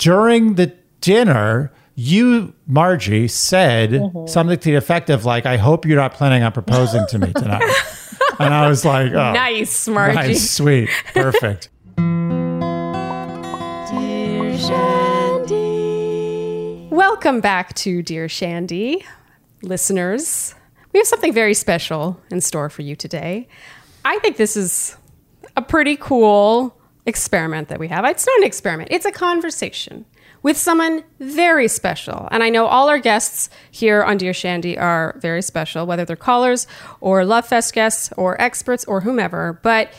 during the dinner, you, Margie, said something to the effect of, like, I hope you're not planning on proposing to me tonight. And I was like, oh. Nice, Margie. Nice, sweet. Perfect. Dear Shandy. Welcome back to Dear Shandy. Listeners, we have something very special in store for you today. I think this is a pretty cool experiment that we have. It's not an experiment. It's a conversation with someone very special. And I know all our guests here on Dear Shandy are very special, whether they're callers or Love Fest guests or experts or whomever. But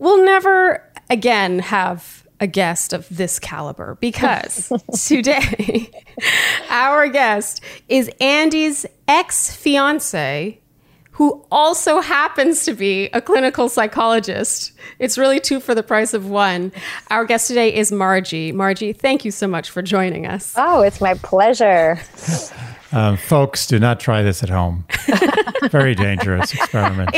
we'll never again have a guest of this caliber, because today our guest is Andy's ex-fiance, who also happens to be a clinical psychologist. It's really two for the price of one. Our guest today is Margie. Margie, thank you so much for joining us. Oh, it's my pleasure. Folks, do not try this at home. Very dangerous experiment.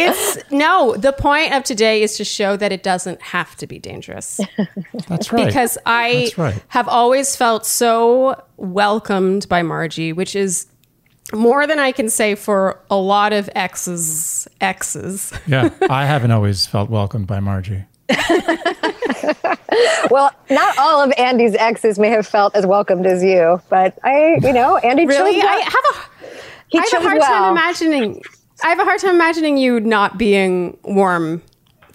No, the point of today is to show that it doesn't have to be dangerous. That's right. Because I have always felt so welcomed by Margie, which is more than I can say for a lot of exes. Yeah, I haven't always felt welcomed by Margie. Well, not all of Andy's exes may have felt as welcomed as you, but Andy really, chose well. I have a hard time imagining you not being warm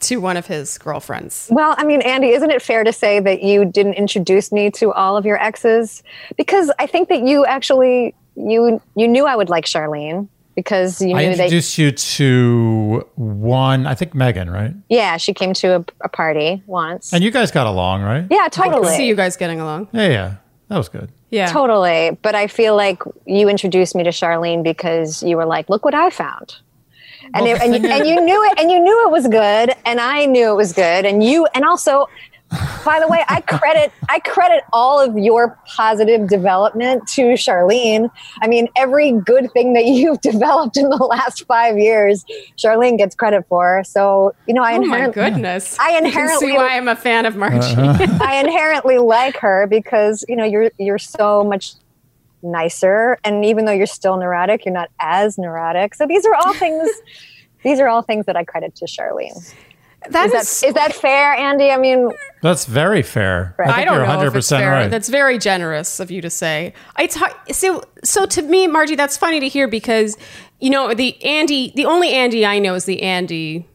to one of his girlfriends. Well, I mean, Andy, isn't it fair to say that you didn't introduce me to all of your exes? Because I think that you actually... You knew I would like Charleen, because you knew I introduced you to one, I think Megan, right? Yeah, she came to a party once. And you guys got along, right? Yeah, totally. I see you guys getting along. Yeah. That was good. Yeah. Totally. But I feel like you introduced me to Charleen because you were like, look what I found. And, well, you knew it was good, and I knew it was good, and also by the way, I credit all of your positive development to Charleen. I mean, every good thing that you've developed in the last 5 years, Charleen gets credit for. So, I inherently see why I'm a fan of Margie. I inherently like her because, you're so much nicer, and even though you're still neurotic, you're not as neurotic. So these are all things that I credit to Charleen. Is that fair, Andy? I mean, that's very fair. Right. I don't know if it's fair. Right. That's very generous of you to say. So to me, Margie, that's funny to hear, because the only Andy I know is the Andy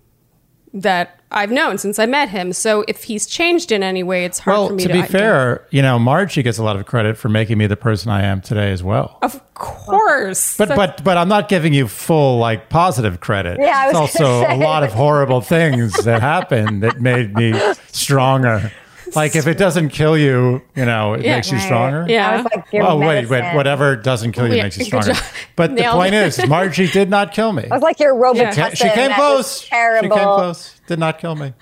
that I've known since I met him. So if he's changed in any way, it's hard for me to... Well, to be fair, Margie gets a lot of credit for making me the person I am today as well. Of course. But I'm not giving you full, positive credit. Yeah, it's also a lot of horrible things that happened that made me stronger. Like, if it doesn't kill you, it makes you stronger. Yeah. I was like, whatever doesn't kill you makes you stronger. But the point is, Margie did not kill me. I was like, you're Robitussin. Yeah. She came close. Terrible. She came close. Did not kill me.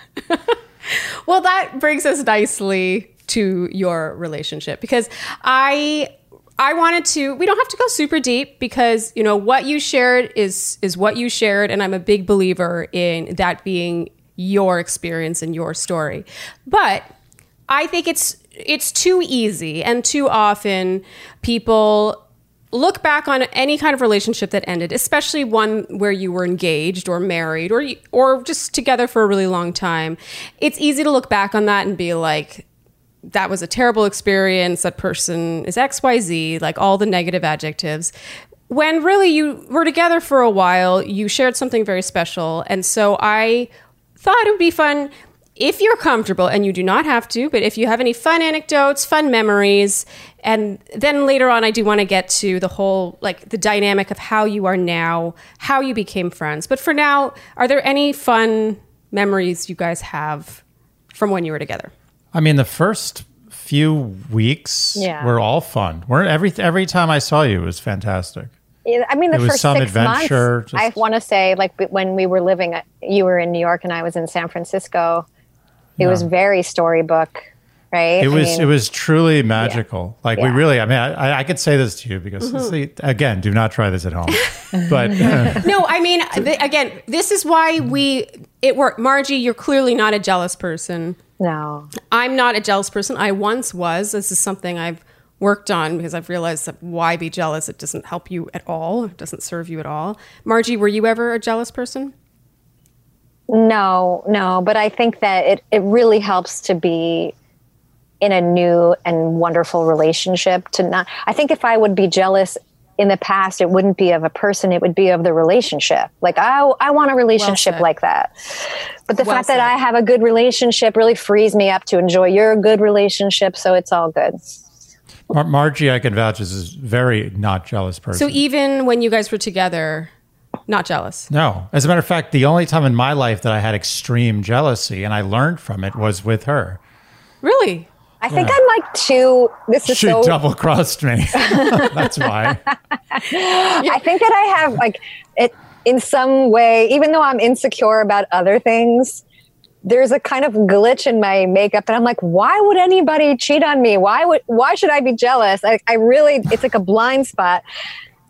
Well, that brings us nicely to your relationship, because I wanted to... We don't have to go super deep, because, what you shared is what you shared, and I'm a big believer in that being your experience and your story. But... I think it's too easy, and too often people look back on any kind of relationship that ended, especially one where you were engaged or married or just together for a really long time. It's easy to look back on that and be like, that was a terrible experience. That person is XYZ, like all the negative adjectives. When really you were together for a while, you shared something very special. And so I thought it would be fun... If you're comfortable, and you do not have to, but if you have any fun anecdotes, fun memories, and then later on, I do want to get to the whole, the dynamic of how you are now, how you became friends. But for now, are there any fun memories you guys have from when you were together? I mean, the first few weeks were all fun. Every time I saw you, it was fantastic. I mean, the first 6 months, I want to say, when we were living, you were in New York and I was in San Francisco. It was very storybook, right? It was truly magical. Yeah. We really, I could say this to you because, again, do not try this at home. But no, I mean, again, this is why it worked. Margie, you're clearly not a jealous person. No. I'm not a jealous person. I once was. This is something I've worked on because I've realized that why be jealous? It doesn't help you at all. It doesn't serve you at all. Margie, were you ever a jealous person? No. But I think that it really helps to be in a new and wonderful relationship to not, I think if I would be jealous in the past, it wouldn't be of a person, it would be of the relationship. Like, I want a relationship like that. But the fact that I have a good relationship really frees me up to enjoy your good relationship. So it's all good. Margie, I can vouch, is a very not jealous person. So even when you guys were together, not jealous? No. As a matter of fact, the only time in my life that I had extreme jealousy and I learned from it was with her. Really? I think I'm like two. This is so. She double crossed me. That's why. I think that I have like it in some way, even though I'm insecure about other things, there's a kind of glitch in my makeup that I'm like, why would anybody cheat on me? Why should I be jealous? I really, it's like a blind spot.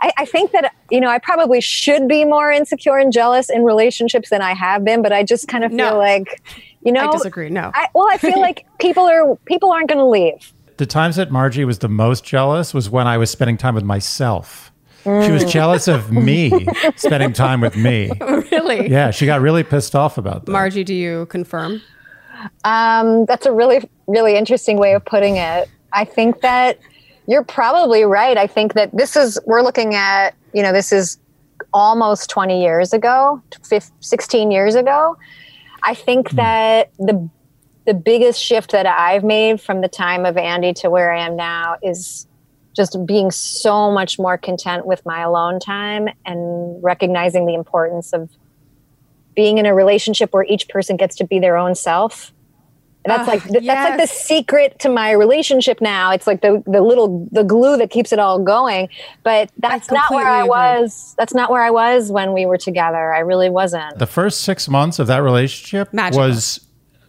I think that, you know, I probably should be more insecure and jealous in relationships than I have been, but I just kind of feel like, you know, I disagree. No. I feel like people aren't going to leave. The times that Margie was the most jealous was when I was spending time with myself. Mm. She was jealous of me spending time with me. Really? Yeah, she got really pissed off about that. Margie, do you confirm? That's a really, really interesting way of putting it. I think that you're probably right. I think that we're looking at, you know, this is almost 20 years ago, 16 years ago. I think that the biggest shift that I've made from the time of Andy to where I am now is just being so much more content with my alone time and recognizing the importance of being in a relationship where each person gets to be their own self. That's that's like the secret to my relationship now. It's like the glue that keeps it all going. But that's not where I was. That's not where I was when we were together. I really wasn't. The first 6 months of that relationship was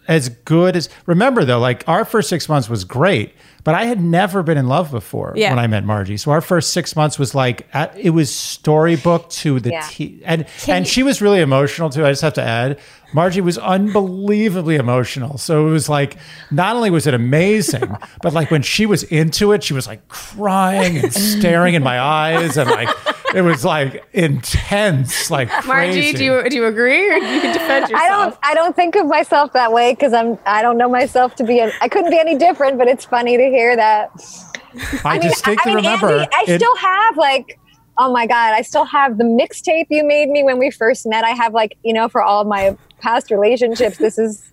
as good as. Remember though, like our first 6 months was great, but I had never been in love before when I met Margie. So our first 6 months was like it was storybook to the T. And she was really emotional too. I just have to add. Margie was unbelievably emotional. So it was like, not only was it amazing, but like when she was into it, she was like crying and staring in my eyes. And like, it was like intense, like crazy. Margie, do you agree? Or you can defend yourself? I don't think of myself that way because I don't know myself to be, I couldn't be any different, but it's funny to hear that. I remember. Andy, still have like, oh my God, I still have the mixtape you made me when we first met. I have like, you know, for all my past relationships, this is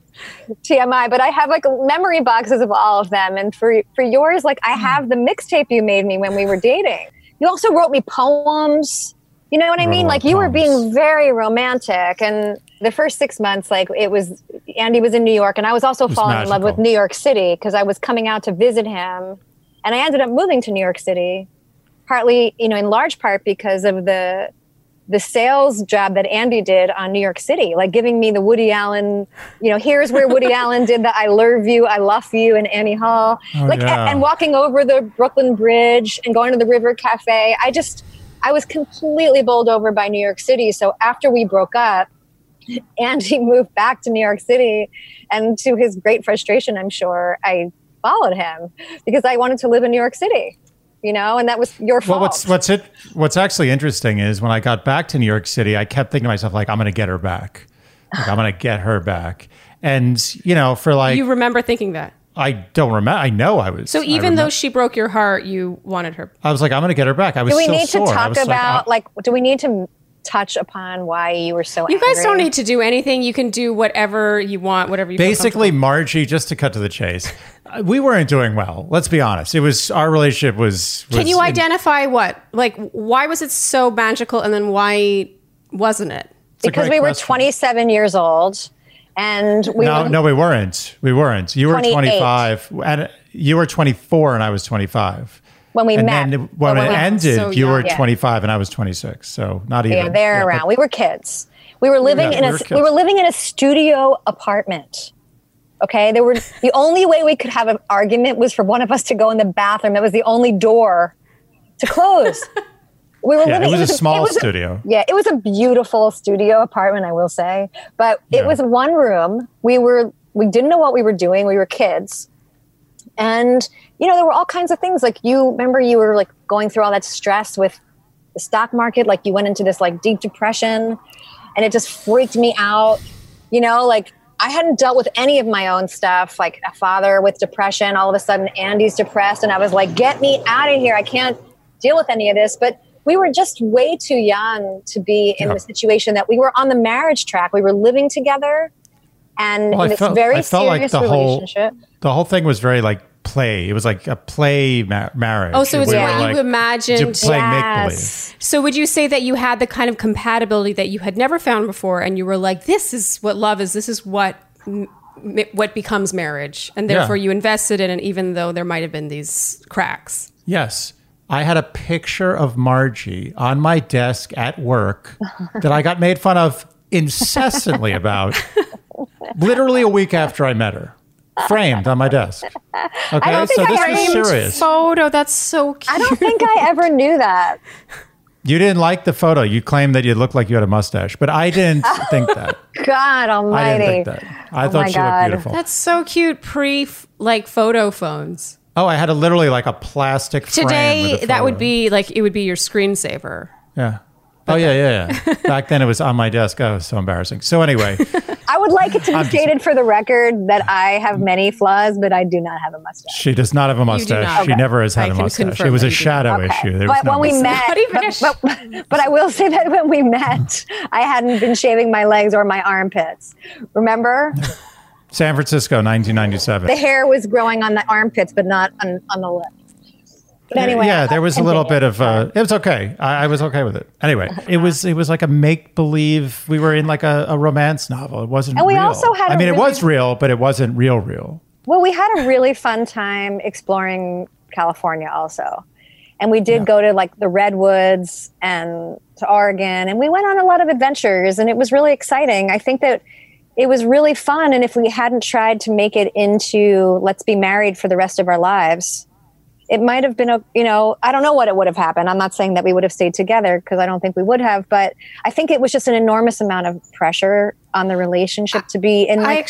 TMI, but I have like memory boxes of all of them. And for yours, like I have the mixtape you made me when we were dating. You also wrote me poems. You know what I mean? Like you were being very romantic. And the first 6 months, like it was, Andy was in New York and I was also falling in love with New York City because I was coming out to visit him. And I ended up moving to New York City, partly, you know, in large part because of the sales job that Andy did on New York City, like giving me the Woody Allen, you know, here's where Woody Allen did the I love you and Annie Hall, and walking over the Brooklyn Bridge and going to the River Cafe. I was completely bowled over by New York City. So after we broke up, Andy moved back to New York City, and to his great frustration, I'm sure, I followed him because I wanted to live in New York City. You know, and that was your fault. Well, what's actually interesting is when I got back to New York City, I kept thinking to myself, like, I'm going to get her back. Like, I'm going to get her back. And, you know, for like... You remember thinking that? I don't remember. I know I was... So even though she broke your heart, you wanted her... I was like, I'm going to get her back. I was still sore. Do we need to touch upon why you were so angry? You guys don't need to do anything. You can do whatever you want, whatever you want. Basically, Margie, just to cut to the chase... We weren't doing well. Let's be honest. It was our relationship was. Can you identify what? Like, why was it so magical, and then why wasn't it? Because we were 27 years old, and we we weren't. We weren't. You were 25, and you were 24, and I was 25 when we met. And then when it ended, you were 25, and I was 26. So not even. Yeah, they're around. We were kids. We were living in a studio apartment. Okay, the only way we could have an argument was for one of us to go in the bathroom. That was the only door to close. We were living. It was a small studio. It was a beautiful studio apartment, I will say, but it was one room. We were we didn't know what we were doing. We were kids. And, you know, there were all kinds of things. Like, you remember you were like going through all that stress with the stock market. Like, you went into this like deep depression and it just freaked me out. You know, like, I hadn't dealt with any of my own stuff, like a father with depression. All of a sudden, Andy's depressed. And I was like, get me out of here. I can't deal with any of this. But we were just way too young to be in the situation that we were on the marriage track. We were living together. And I felt like the whole relationship. The whole thing was very like play. It was like a play marriage. Oh, so it's what you imagined. Yes. So would you say that you had the kind of compatibility that you had never found before, and you were like, this is what love is. This is what becomes marriage. And therefore you invested in it, even though there might have been these cracks. Yes. I had a picture of Margie on my desk at work that I got made fun of incessantly about literally a week after I met her. Framed on my desk. Okay, so this was serious. Photo, that's so cute. I don't think I ever knew that. You didn't like the photo. You claimed that you looked like you had a mustache, but I didn't think that. God almighty. I didn't think that. I thought she looked beautiful. That's so cute. Photo phones. Oh, I had literally like a plastic frame. Today, that would be like, it would be your screensaver. Yeah. Oh, yeah. Back then it was on my desk. Oh, it was so embarrassing. So anyway. I would like it to be stated for the record that I have many flaws, but I do not have a mustache. She does not have a mustache. She never has had a mustache. It was a shadow issue. But when we met, but I will say that when we met, I hadn't been shaving my legs or my armpits. Remember? San Francisco, 1997. The hair was growing on the armpits, but not on the lips. But anyway, there was a little bit of it was okay. I was okay with it. Anyway, it was like a make believe. We were in like a romance novel. It wasn't. And we real. Also had. I mean, it was real, but it wasn't real. Well, we had a really fun time exploring California, also, and we did go to like the Redwoods and to Oregon, and we went on a lot of adventures, and it was really exciting. I think that it was really fun, and if we hadn't tried to make it into let's be married for the rest of our lives. It might have been, I don't know what it would have happened. I'm not saying that we would have stayed together because I don't think we would have. But I think it was just an enormous amount of pressure on the relationship to be. And I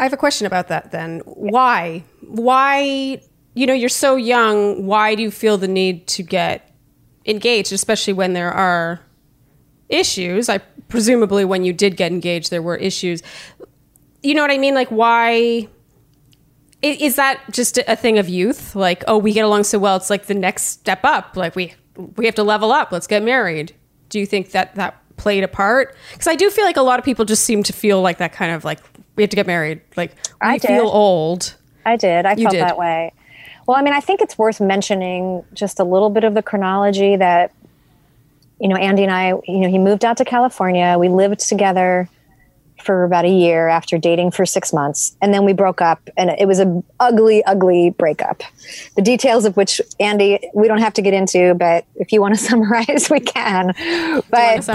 have a question about that then. Why? Why, you're so young. Why do you feel the need to get engaged, especially when there are issues? Presumably when you did get engaged, there were issues. You know what I mean? Like, why? Is that just a thing of youth? Like, oh, we get along so well. It's like the next step up. Like, we have to level up. Let's get married. Do you think that played a part? Because I do feel like a lot of people just seem to feel like that kind of like, we have to get married. Like, I feel old. I did. I felt that way. Well, I mean, I think it's worth mentioning just a little bit of the chronology that, Andy and I, he moved out to California. We lived together for about a year after dating for 6 months. And then we broke up, and it was an ugly, ugly breakup. The details of which, Andy, we don't have to get into, but if you want to summarize, we can. But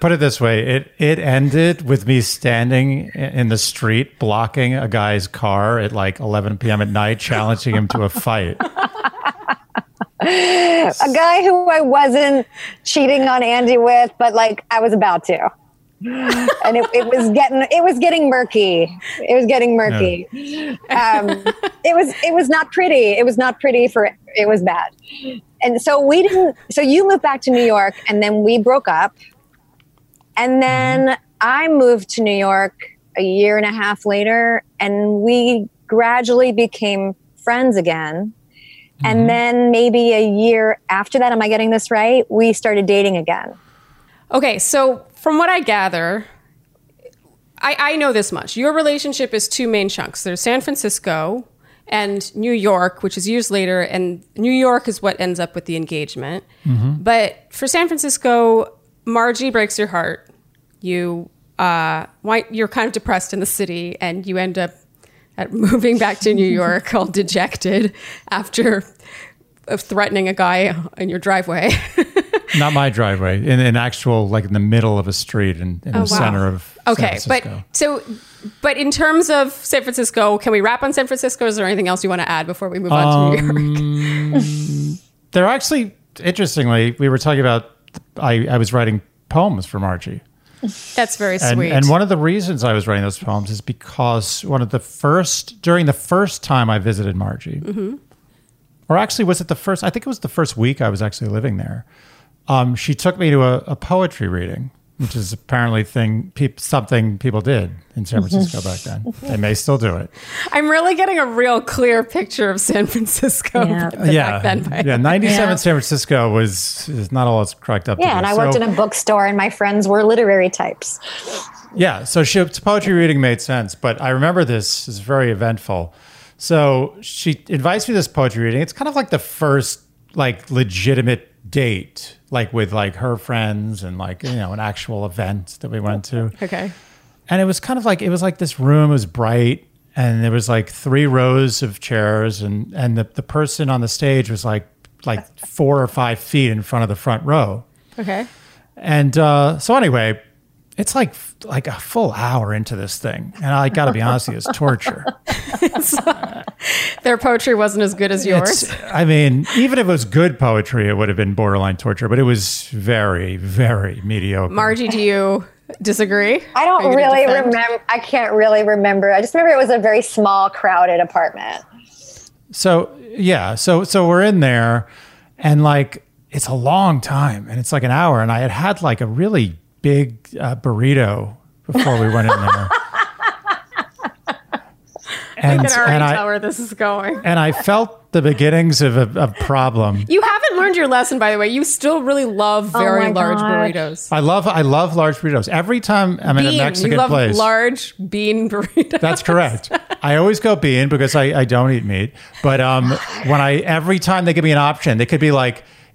put it this way. It ended with me standing in the street, blocking a guy's car at like 11 p.m. at night, challenging him to a fight. A guy who I wasn't cheating on Andy with, but like I was about to. And it was getting murky. It was getting murky. Yeah. It was not pretty. It was not pretty it was bad. And so so you moved back to New York, and then we broke up. And then I moved to New York a year and a half later, and we gradually became friends again. Mm-hmm. And then maybe a year after that, am I getting this right? We started dating again. Okay, so from what I gather, I know this much. Your relationship is two main chunks. There's San Francisco and New York, which is years later, and New York is what ends up with the engagement. Mm-hmm. But for San Francisco, Margie breaks your heart. You're kind of depressed in the city, and you end up moving back to New York all dejected after threatening a guy in your driveway. Not my driveway, in an actual, like in the middle of a street in the center of San Francisco. But in terms of San Francisco, can we wrap on San Francisco? Is there anything else you want to add before we move on to New York? They're actually, interestingly, we were talking about, I was writing poems for Margie. That's very sweet. And one of the reasons I was writing those poems is because during the first time I visited Margie, mm-hmm. or actually was it the first, I think it was the first week I was actually living there. She took me to a poetry reading, which is apparently something people did in San Francisco back then. They may still do it. I'm really getting a real clear picture of San Francisco back then. Yeah, 97 San Francisco is not all it's cracked up to be. Yeah, and I worked in a bookstore and my friends were literary types. Yeah, so poetry reading made sense, but I remember this is very eventful. So she invites me to this poetry reading. It's kind of like the first legitimate date, with her friends and an actual event that we went to. Okay. And it was kind of it was this room was bright and there was three rows of chairs and the person on the stage was 4 or 5 feet in front of the front row. Okay. And so anyway, it's like a full hour into this thing. And I got to be honest with you, it's torture. Their poetry wasn't as good as yours. Even if it was good poetry, it would have been borderline torture, but it was very, very mediocre. Margie, do you disagree? I don't really remember. I can't really remember. I just remember it was a very small, crowded apartment. So, yeah. So we're in there and it's a long time and it's an hour. And I had a really big burrito before we went in there. I can already tell where this is going. And I felt the beginnings of a problem. You haven't learned your lesson, by the way. You still really love very large burritos. I love large burritos. Every time I'm in a Mexican place. You love large bean burritos. That's correct. I always go bean because I don't eat meat. But every time they give me an option, they could be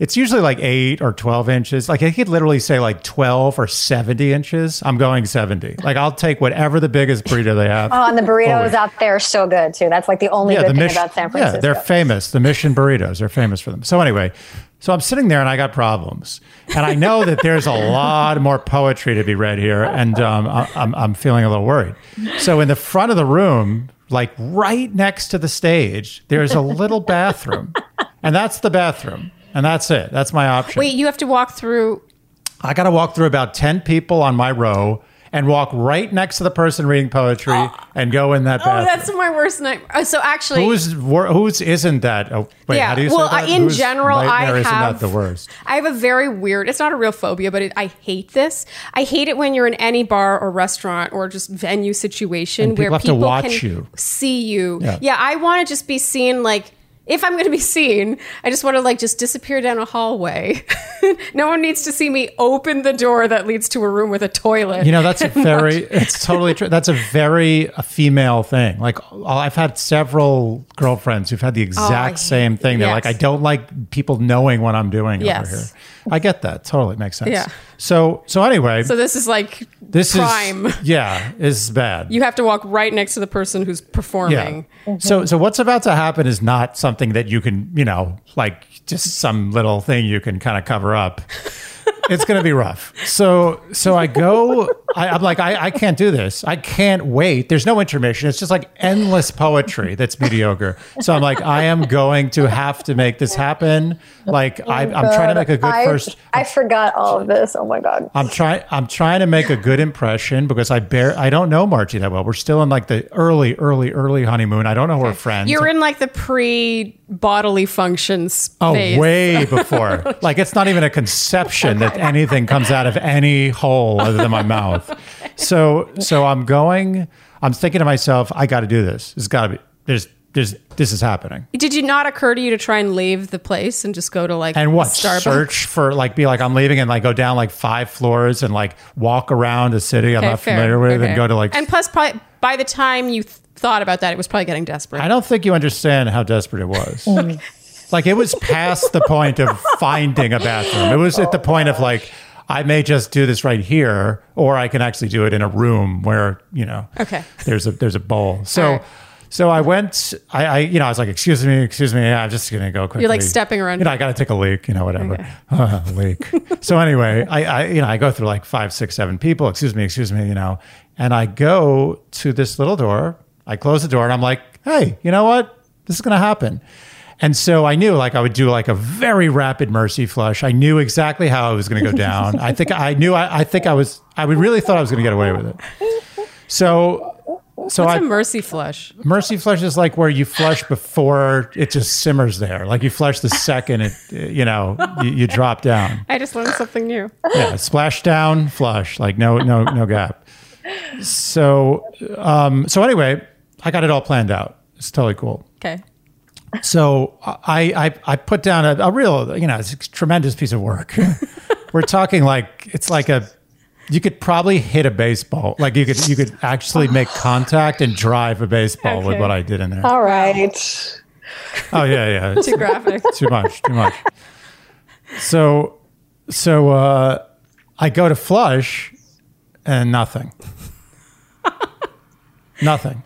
it's usually 8 or 12 inches. I could literally say 12 or 70 inches. I'm going 70. I'll take whatever the biggest burrito they have. Oh, and the burritos out there are so good too. That's the only good thing about San Francisco. Yeah, they're famous. The Mission burritos, they're famous for them. So anyway, I'm sitting there and I got problems. And I know that there's a lot more poetry to be read here. And I'm feeling a little worried. So in the front of the room, right next to the stage, there's a little bathroom. And that's the bathroom. And that's it. That's my option. Wait, you have to walk through. I got to walk through about 10 people on my row and walk right next to the person reading poetry and go in that bathroom. Oh, that's my worst nightmare. So actually. Whose isn't that? Oh, wait, yeah, how do you say that? In general, isn't that the worst? I have a very weird, it's not a real phobia, but I hate this. I hate it when you're in any bar or restaurant or just venue situation where people can see you. Yeah, I want to just be seen if I'm going to be seen, I just want to just disappear down a hallway. No one needs to see me open the door that leads to a room with a toilet. That's it's totally true. That's a very female thing. I've had several girlfriends who've had the exact same thing. They're I don't like people knowing what I'm doing over here. I get that. Totally makes sense. Yeah. So anyway. So this is this prime. This is bad. You have to walk right next to the person who's performing. Yeah. Mm-hmm. So what's about to happen is not something that you can, just some little thing you can kind of cover up. It's going to be rough. So I go, I can't do this. I can't wait. There's no intermission. It's just endless poetry that's mediocre. So I'm I am going to have to make this happen. I'm trying to make a good first. I forgot all of this. Oh my God. I'm trying to make a good impression because I don't know Margie that well. We're still in the early honeymoon. I don't know her friends. You're in the pre-bodily functions phase. Oh, way before. It's not even a conception that anything comes out of any hole other than my mouth. So I'm thinking to myself, I got to do this. It's got to be, this is happening. Did it not occur to you to try and leave the place and just go to and what? Starbucks? Search for I'm leaving and go down 5 floors and walk around a city I'm not familiar with and go to And plus probably by the time you thought about that, it was probably getting desperate. I don't think you understand how desperate it was. Okay. It was past the point of finding a bathroom. It was at the point of I may just do this right here, or I can actually do it in a room where, there's a bowl. So, right. So I went, I was excuse me. Yeah, I'm just going to go quickly. You're stepping around. I got to take a leak, whatever. Okay. Leak. So anyway, I go through 5, 6, 7 people, excuse me, and I go to this little door. I close the door and I'm hey, you know what? This is going to happen. And so I knew like I would do like a very rapid mercy flush. I knew exactly how it was going to go down. I really thought I was going to get away with it. So what's a mercy flush? Mercy flush is like where you flush before it just simmers there. Like you flush the second you drop down. I just learned something new. Yeah, splash down, flush, like no gap. So anyway, I got it all planned out. It's totally cool. Okay. So I put down a real, it's a tremendous piece of work. We're talking like it's like a. You could probably hit a baseball. Like you could actually make contact and drive a baseball with what I did in there. All right. Oh yeah. Too graphic. Too much. So I go to flush, and nothing. Nothing.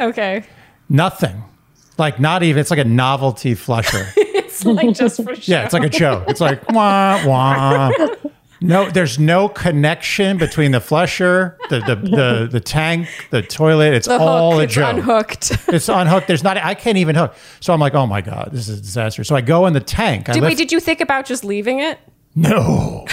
Okay. Nothing. Like not even. It's like a novelty flusher. It's like just for show. Yeah, it's like a joke. It's like wah wah. No, there's no connection between the flusher, the tank, the toilet. It's the hook, all a joke. It's unhooked. There's not. I can't even hook. So I'm like, oh my God, this is a disaster. So I go in the tank. Did you think about just leaving it? No.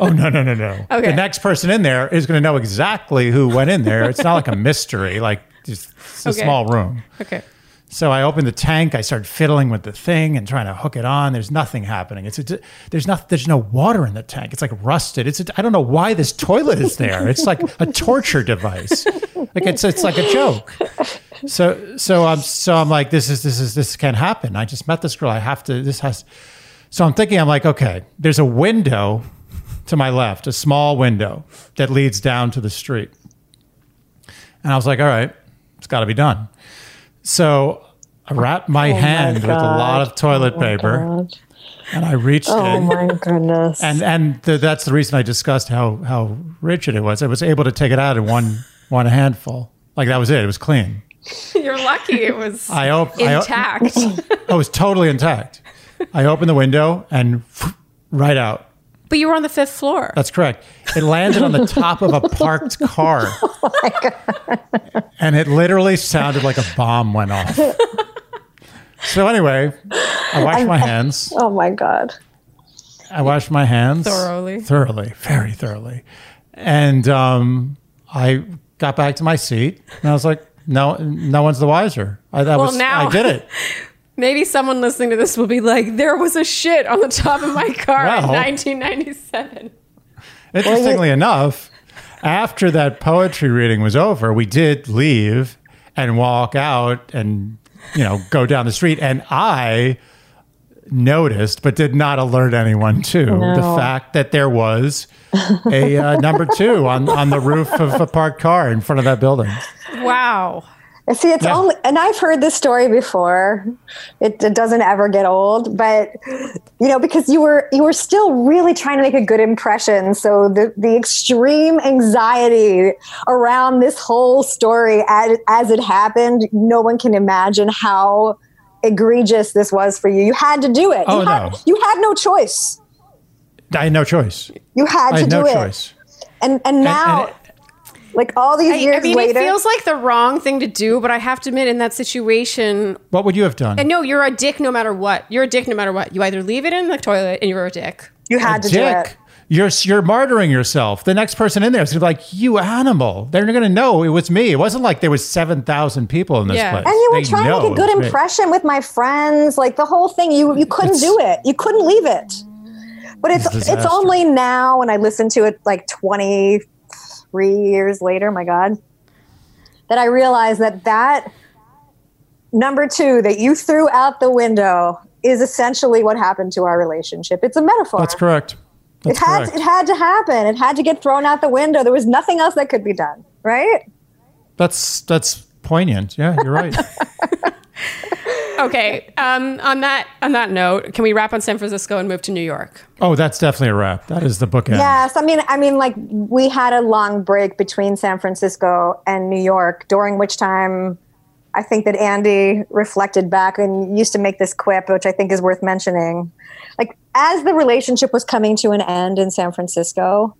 Oh no. Okay. The next person in there is going to know exactly who went in there. It's not like a mystery. Like just it's a small room. Okay. So I opened the tank. I started fiddling with the thing and trying to hook it on. There's nothing happening. There's no water in the tank. It's like rusted. I don't know why this toilet is there. It's like a torture device. Like it's like a joke. So I'm like this can't happen. I just met this girl. So I'm thinking, I'm like, okay, there's a window to my left, a small window that leads down to the street. And I was like, all right, it's got to be done. So I wrapped my hand with a lot of toilet paper, and I reached in. Oh my goodness! And that's the reason I discussed how rigid it was. I was able to take it out in one handful. Like that was it. It was clean. You're lucky it was intact. I was totally intact. I opened the window and right out. But you were on the fifth floor. That's correct. It landed on the top of a parked car. Oh my God. And it literally sounded like a bomb went off. So anyway, I washed my hands. Oh my God. I washed my hands. Thoroughly. Very thoroughly. And I got back to my seat and I was like, no one's the wiser. I did it. Maybe someone listening to this will be like, there was a shit on the top of my car in 1997. Interestingly enough, after that poetry reading was over, we did leave and walk out and, go down the street. And I noticed, but did not alert anyone to the fact that there was a number two on the roof of a parked car in front of that building. Wow. See, it's only, and I've heard this story before. It doesn't ever get old, but because you were still really trying to make a good impression. So the extreme anxiety around this whole story as it happened, no one can imagine how egregious this was for you. You had to do it. Oh, you had no choice. I had no choice. You had to do it. Choice. And now. Like all these years later. It feels like the wrong thing to do, but I have to admit, in that situation. What would you have done? And no, you're a dick no matter what. You either leave it in the toilet and you're a dick. You had to do it. You're martyring yourself. The next person in there is like, you animal. They're going to know it was me. It wasn't like there was 7,000 people in this place. And you were trying to make a good impression with my friends. Like the whole thing, you couldn't do it. You couldn't leave it. But it's only now when I listen to it like 23 years later, my God, that I realized that number two that you threw out the window is essentially what happened to our relationship. It's a metaphor. That's correct. It had to happen. It had to get thrown out the window. There was nothing else that could be done, right? That's poignant. Yeah, you're right. Okay. On that note, can we wrap on San Francisco and move to New York? Oh, that's definitely a wrap. That is the bookend. Yes. I mean, like we had a long break between San Francisco and New York, during which time I think that Andy reflected back and used to make this quip, which I think is worth mentioning. Like as the relationship was coming to an end in San Francisco,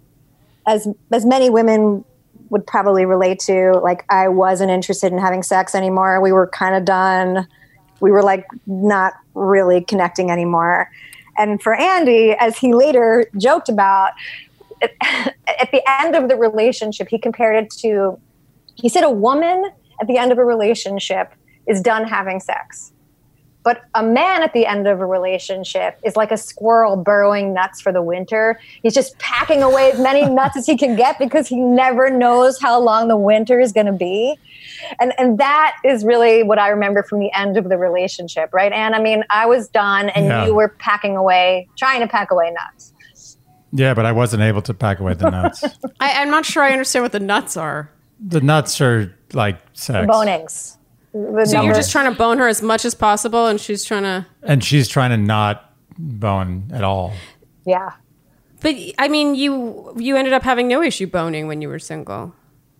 as many women would probably relate to, like I wasn't interested in having sex anymore. We were kind of done. We were like not really connecting anymore. And for Andy, as he later joked about, at the end of the relationship, he compared it to, he said, a woman at the end of a relationship is done having sex. But a man at the end of a relationship is like a squirrel burrowing nuts for the winter. He's just packing away as many nuts as he can get because he never knows how long the winter is going to be. And that is really what I remember from the end of the relationship, right, Anne? I mean, I was done and you were packing away, trying to pack away nuts. Yeah, but I wasn't able to pack away the nuts. I'm not sure I understand what the nuts are. The nuts are like sex. Bonings. So you're just trying to bone her as much as possible, and she's trying to... And she's trying to not bone at all. Yeah. But, I mean, you ended up having no issue boning when you were single.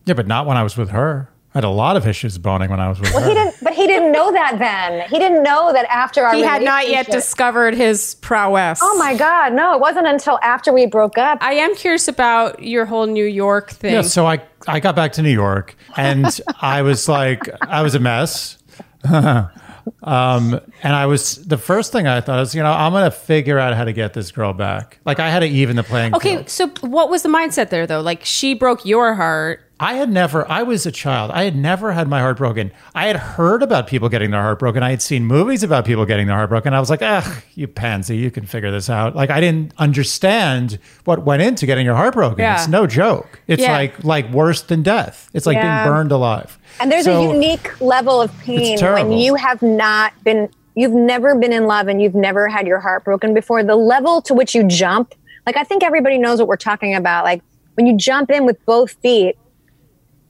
Yeah, but not when I was with her. I had a lot of issues boning when I was with her. But he didn't know that then. He didn't know that after our relationship. He had not yet discovered his prowess. Oh, my God. No, it wasn't until after we broke up. I am curious about your whole New York thing. Yeah, so I got back to New York, and I was like, I was a mess. And I was, the first thing I thought is, you know, I'm going to figure out how to get this girl back. Like, I had to even the playing field. Okay, so what was the mindset there, though? Like, she broke your heart. I was a child. I had never had my heart broken. I had heard about people getting their heart broken. I had seen movies about people getting their heart broken. I was like, ugh, you pansy, you can figure this out. Like, I didn't understand what went into getting your heart broken. Yeah. It's no joke. It's like worse than death. It's like being burned alive. And there's a unique level of pain when you have you've never been in love and you've never had your heart broken before. The level to which you jump, like, I think everybody knows what we're talking about. Like, when you jump in with both feet,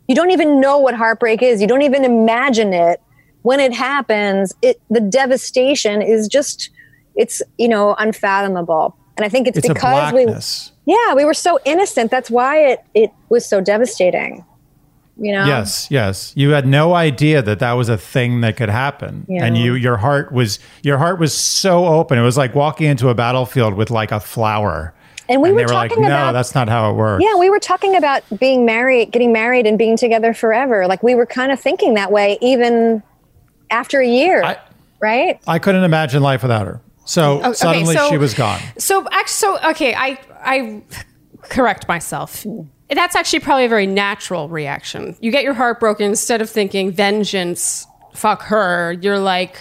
you don't even know what heartbreak is. You don't even imagine it. When it happens, the devastation is just, it's, you know, unfathomable. And I think it's because we were so innocent. That's why it was so devastating. You know? Yes. You had no idea that was a thing that could happen. Yeah. And your heart was so open. It was like walking into a battlefield with like a flower. And we were talking like, about, no, that's not how it works. Yeah, we were talking about being married, getting married and being together forever. Like, we were kind of thinking that way even after a year, right? I couldn't imagine life without her. So suddenly she was gone. So actually, I correct myself. That's actually probably a very natural reaction. You get your heart broken, instead of thinking vengeance, fuck her, you're like,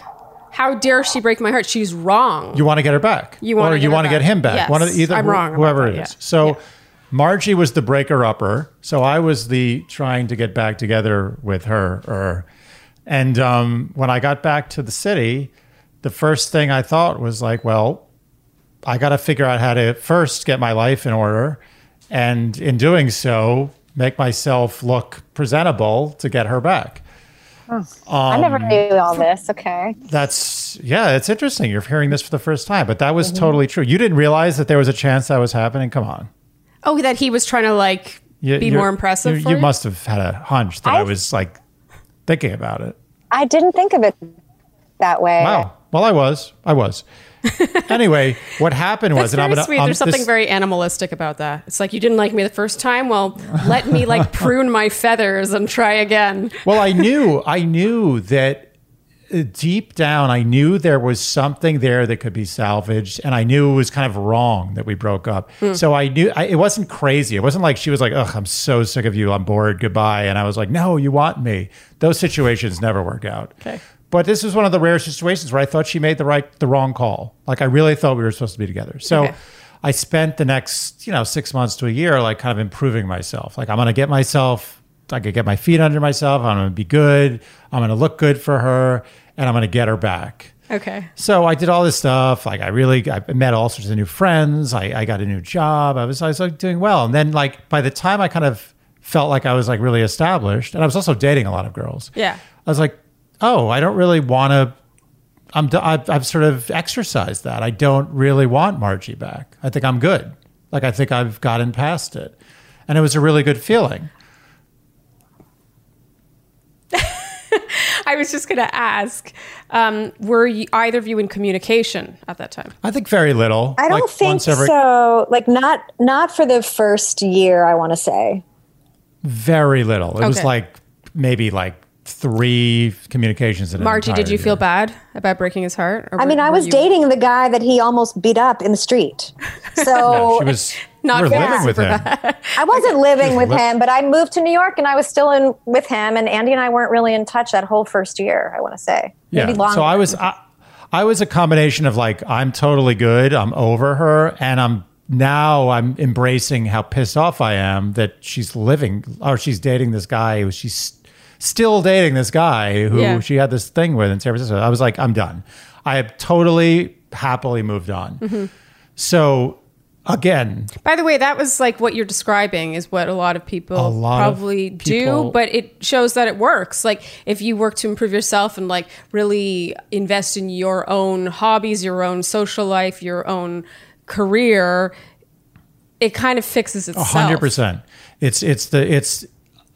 how dare she break my heart? She's wrong. You want to get her back. You want to get him back. Yes. One of either, I'm wrong. Whoever it is. Yeah. So Margie was the breaker-upper. So I was the trying to get back together with her. And when I got back to the city, the first thing I thought was like, well, I got to figure out how to first get my life in order. And in doing so, make myself look presentable to get her back. I never knew all this. Okay. It's interesting. You're hearing this for the first time, but that was totally true. You didn't realize that there was a chance that was happening. Come on. Oh, that he was trying to like be more impressive. You must have had a hunch that I was like thinking about it. I didn't think of it that way. Wow. Well, I was. Anyway, what happened was... There's something very animalistic about that. It's like, you didn't like me the first time? Well, let me like prune my feathers and try again. Well, I knew that deep down, I knew there was something there that could be salvaged. And I knew it was kind of wrong that we broke up. Mm. So I knew it wasn't crazy. It wasn't like she was like, ugh, I'm so sick of you. I'm bored. Goodbye. And I was like, no, you want me. Those situations never work out. Okay. But this was one of the rare situations where I thought she made the wrong call. Like, I really thought we were supposed to be together. So okay. I spent the next, 6 months to a year, like kind of improving myself. Like, I could get my feet under myself. I'm going to be good. I'm going to look good for her, and I'm going to get her back. Okay. So I did all this stuff. Like, I met all sorts of new friends. I got a new job. I was like doing well. And then like, by the time I kind of felt like I was like really established, and I was also dating a lot of girls. Yeah. I was like, oh, I don't really want to, I've sort of exercised that. I don't really want Margie back. I think I'm good. Like, I think I've gotten past it. And it was a really good feeling. I was just going to ask, were either of you in communication at that time? I think very little. I don't think so. Like, not for the first year, I want to say. Very little. It was like, maybe like, three communications. That Margie, did you feel bad about breaking his heart? Or I was dating the guy that he almost beat up in the street. So no, she was not living with him. I wasn't living with him, but I moved to New York and I was still in with him. And Andy and I weren't really in touch that whole first year. I want to say maybe longer. So I was a combination of like I'm totally good, I'm over her, and I'm embracing how pissed off I am that she's dating this guy who she's still dating this guy who she had this thing with in San Francisco. I was like, I'm done. I have totally happily moved on. Mm-hmm. So again, by the way, that was like what you're describing is what a lot of people probably do, but it shows that it works. Like if you work to improve yourself and like really invest in your own hobbies, your own social life, your own career, it kind of fixes itself. 100%.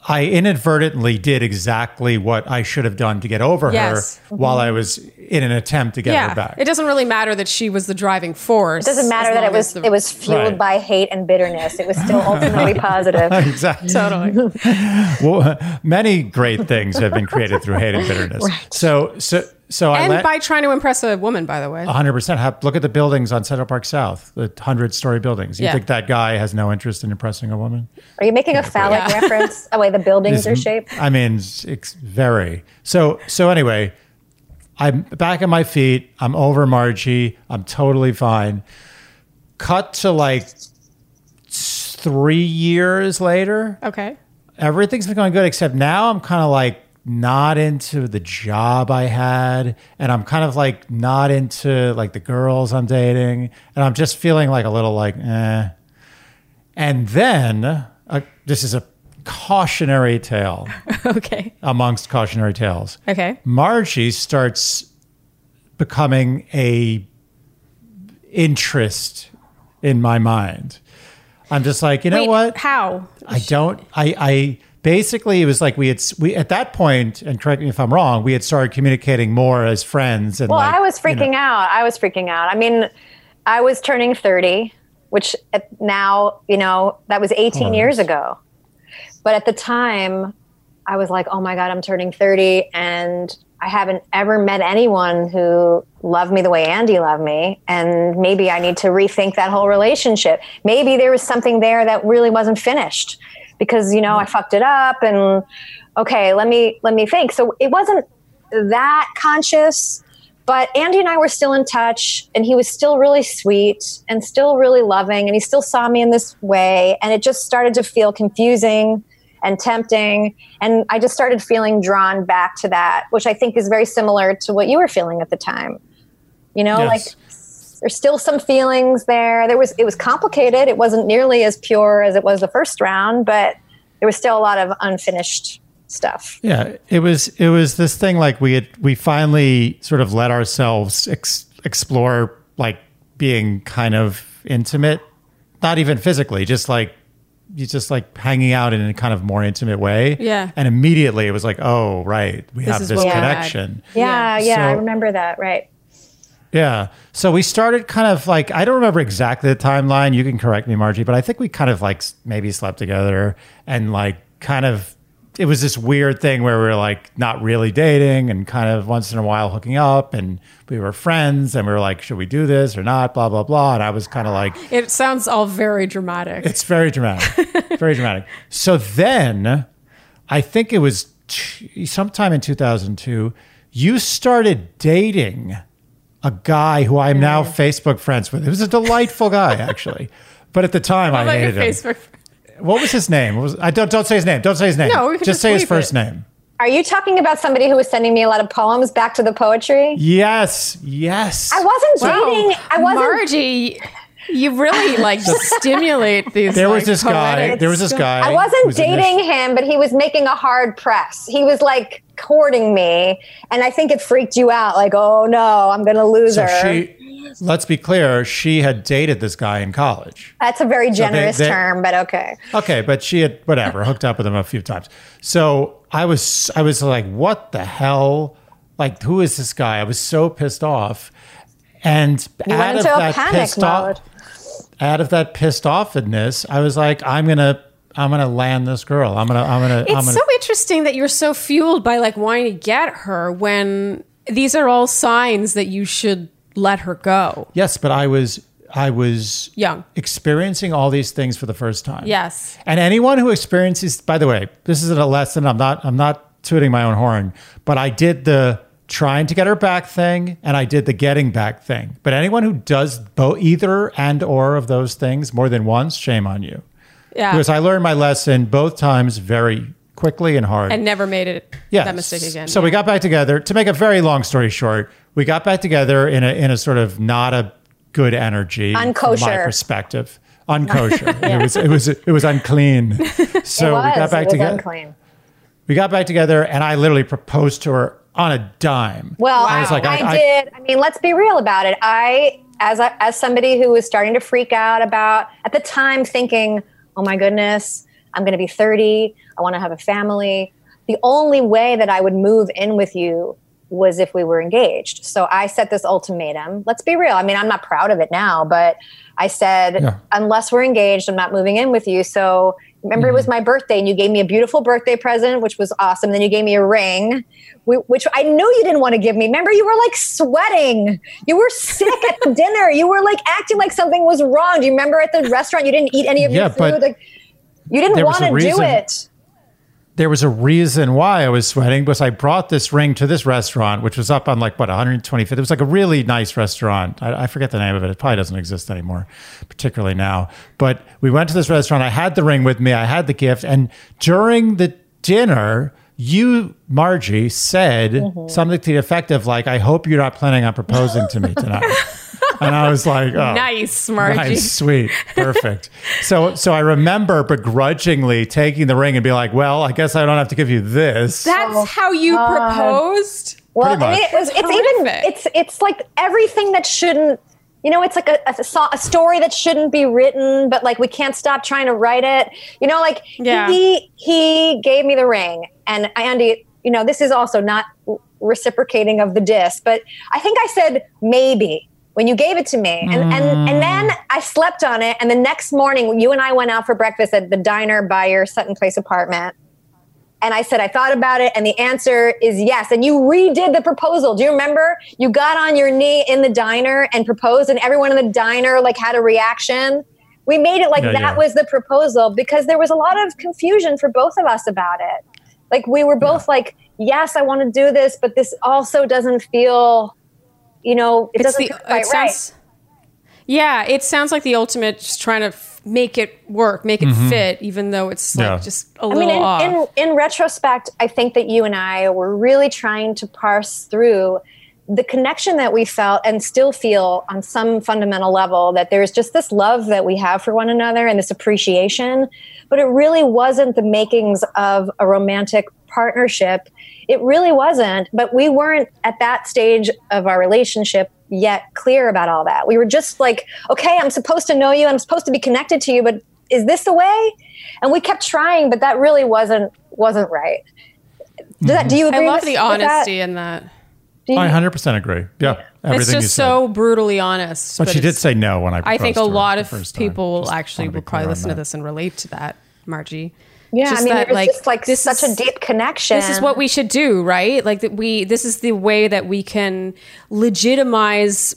I inadvertently did exactly what I should have done to get over her while I was in an attempt to get her back. It doesn't really matter that she was the driving force. It doesn't matter that it was fueled by hate and bitterness. It was still ultimately positive. Exactly. Totally. Well, many great things have been created through hate and bitterness. Right. By trying to impress a woman, by the way. 100%. Look at the buildings on Central Park South, the 100-story buildings. You think that guy has no interest in impressing a woman? Are you making a phallic reference? Oh, wait, the buildings are shaped? I mean, it's very. So anyway, I'm back on my feet. I'm over Margie. I'm totally fine. Cut to like 3 years later. Okay. Everything's been going good, except now I'm kind of like, not into the job I had, and I'm kind of like not into like the girls I'm dating, and I'm just feeling like a little like eh. And then this is a cautionary tale. Okay. Amongst cautionary tales. Okay. Margie starts becoming a interest in my mind. I'm just like, you know what? How? Basically, it was like we at that point, and correct me if I'm wrong, we had started communicating more as friends. And I was freaking out. I was freaking out. I mean, I was turning 30, which now, that was 18 years ago. But at the time, I was like, oh my God, I'm turning 30. And I haven't ever met anyone who loved me the way Andy loved me. And maybe I need to rethink that whole relationship. Maybe there was something there that really wasn't finished. Because, I fucked it up and okay, let me think. So it wasn't that conscious, but Andy and I were still in touch and he was still really sweet and still really loving and he still saw me in this way. And it just started to feel confusing and tempting. And I just started feeling drawn back to that, which I think is very similar to what you were feeling at the time. There's still some feelings there. It was complicated. It wasn't nearly as pure as it was the first round, but there was still a lot of unfinished stuff. Yeah, it was this thing like we finally sort of let ourselves explore like being kind of intimate, not even physically, just like hanging out in a kind of more intimate way. Yeah. And immediately it was like, oh, right, we have this connection. I remember that, right. Yeah. So we started kind of like, I don't remember exactly the timeline. You can correct me, Margie, but I think we kind of like maybe slept together and like kind of, it was this weird thing where we were like not really dating and kind of once in a while hooking up and we were friends and we were like, should we do this or not? Blah, blah, blah. And I was kind of like, it sounds all very dramatic. It's very dramatic. Very dramatic. So then I think it was sometime in 2002, you started dating a guy who I'm now Facebook friends with. It was a delightful guy, actually. But at the time, I hated him. What was his name? Don't say his name. Don't say his name. No, we can just say his first name. Are you talking about somebody who was sending me a lot of poems back to the poetry? Yes. I wasn't dating. I wasn't. Margie, you really like stimulate these. There was this guy. I wasn't dating him, but he was making a hard press. He was like courting me, and I think it freaked you out. Like, oh no, I'm gonna lose her. Let's be clear, she had dated this guy in college. That's a very generous term, but okay. Okay, but she had hooked up with him a few times. So I was like, what the hell? Like, who is this guy? I was so pissed off, and out of that pissed offness, I was like, I'm gonna I'm gonna land this girl. It's so interesting that you're so fueled by like wanting to get her when these are all signs that you should let her go. Yes, but I was young, experiencing all these things for the first time. Yes. And anyone who experiences, by the way, this isn't a lesson. I'm not tooting my own horn, but I did the trying to get her back thing and I did the getting back thing. But anyone who does both, either and or of those things more than once, shame on you. Yeah. Because I learned my lesson both times very quickly and hard. And never made it that mistake again. So we got back together. To make a very long story short, we got back together in a sort of not a good energy, unkosher. From my perspective. Unkosher. Yeah. It was unclean. So we got back together. Unclean. We got back together and I literally proposed to her on a dime. Well, wow. I was like, I did. I mean, let's be real about it. As somebody who was starting to freak out about, at the time thinking, oh my goodness, I'm going to be 30. I want to have a family. The only way that I would move in with you was if we were engaged. So I set this ultimatum. Let's be real. I mean, I'm not proud of it now, but I said, unless we're engaged, I'm not moving in with you. So remember, it was my birthday and you gave me a beautiful birthday present, which was awesome. Then you gave me a ring, which I knew you didn't want to give me. Remember, you were like sweating. You were sick at the dinner. You were like acting like something was wrong. Do you remember at the restaurant, you didn't eat any of your food? Like, you didn't want to do it. There was a reason why I was sweating, because I brought this ring to this restaurant, which was up on 125th. It was like a really nice restaurant. I forget the name of it. It probably doesn't exist anymore, particularly now. But we went to this restaurant. I had the ring with me. I had the gift. And during the dinner, you, Margie, said something to the effect of like, I hope you're not planning on proposing to me tonight. And I was like, oh, nice, Margie. Nice, sweet, perfect. So I remember begrudgingly taking the ring and be like, well, I guess I don't have to give you this. That's how you proposed? Well, I mean, it's like everything that shouldn't, you know, it's like a story that shouldn't be written, but like we can't stop trying to write it. You know, like he gave me the ring, and Andy, you know, this is also not reciprocating of the diss, but I think I said maybe. When you gave it to me, and then I slept on it, and the next morning, you and I went out for breakfast at the diner by your Sutton Place apartment, and I said, I thought about it, and the answer is yes, and you redid the proposal. Do you remember? You got on your knee in the diner and proposed, and everyone in the diner like had a reaction. We made it was the proposal, because there was a lot of confusion for both of us about it. Like, we were both like, yes, I want to do this, but this also doesn't feel... You know, it doesn't feel quite right. Yeah, it sounds like the ultimate just trying to make it work, make it fit, even though it's like just a little off. In retrospect, I think that you and I were really trying to parse through the connection that we felt and still feel on some fundamental level, that there's just this love that we have for one another and this appreciation, but it really wasn't the makings of a romantic partnership. It really wasn't, but we weren't at that stage of our relationship yet clear about all that. We were just like, okay, I'm supposed to know you, I'm supposed to be connected to you, but is this the way? And we kept trying, but that really wasn't right. Do you agree? I love the honesty in that. I 100% agree. Yeah. It's just so brutally honest. But she did say no when I proposed. I think a lot of people will probably listen to this and relate to that, Margie. Yeah, I mean, it's like such a deep connection. This is what we should do, right? Like that this is the way that we can legitimize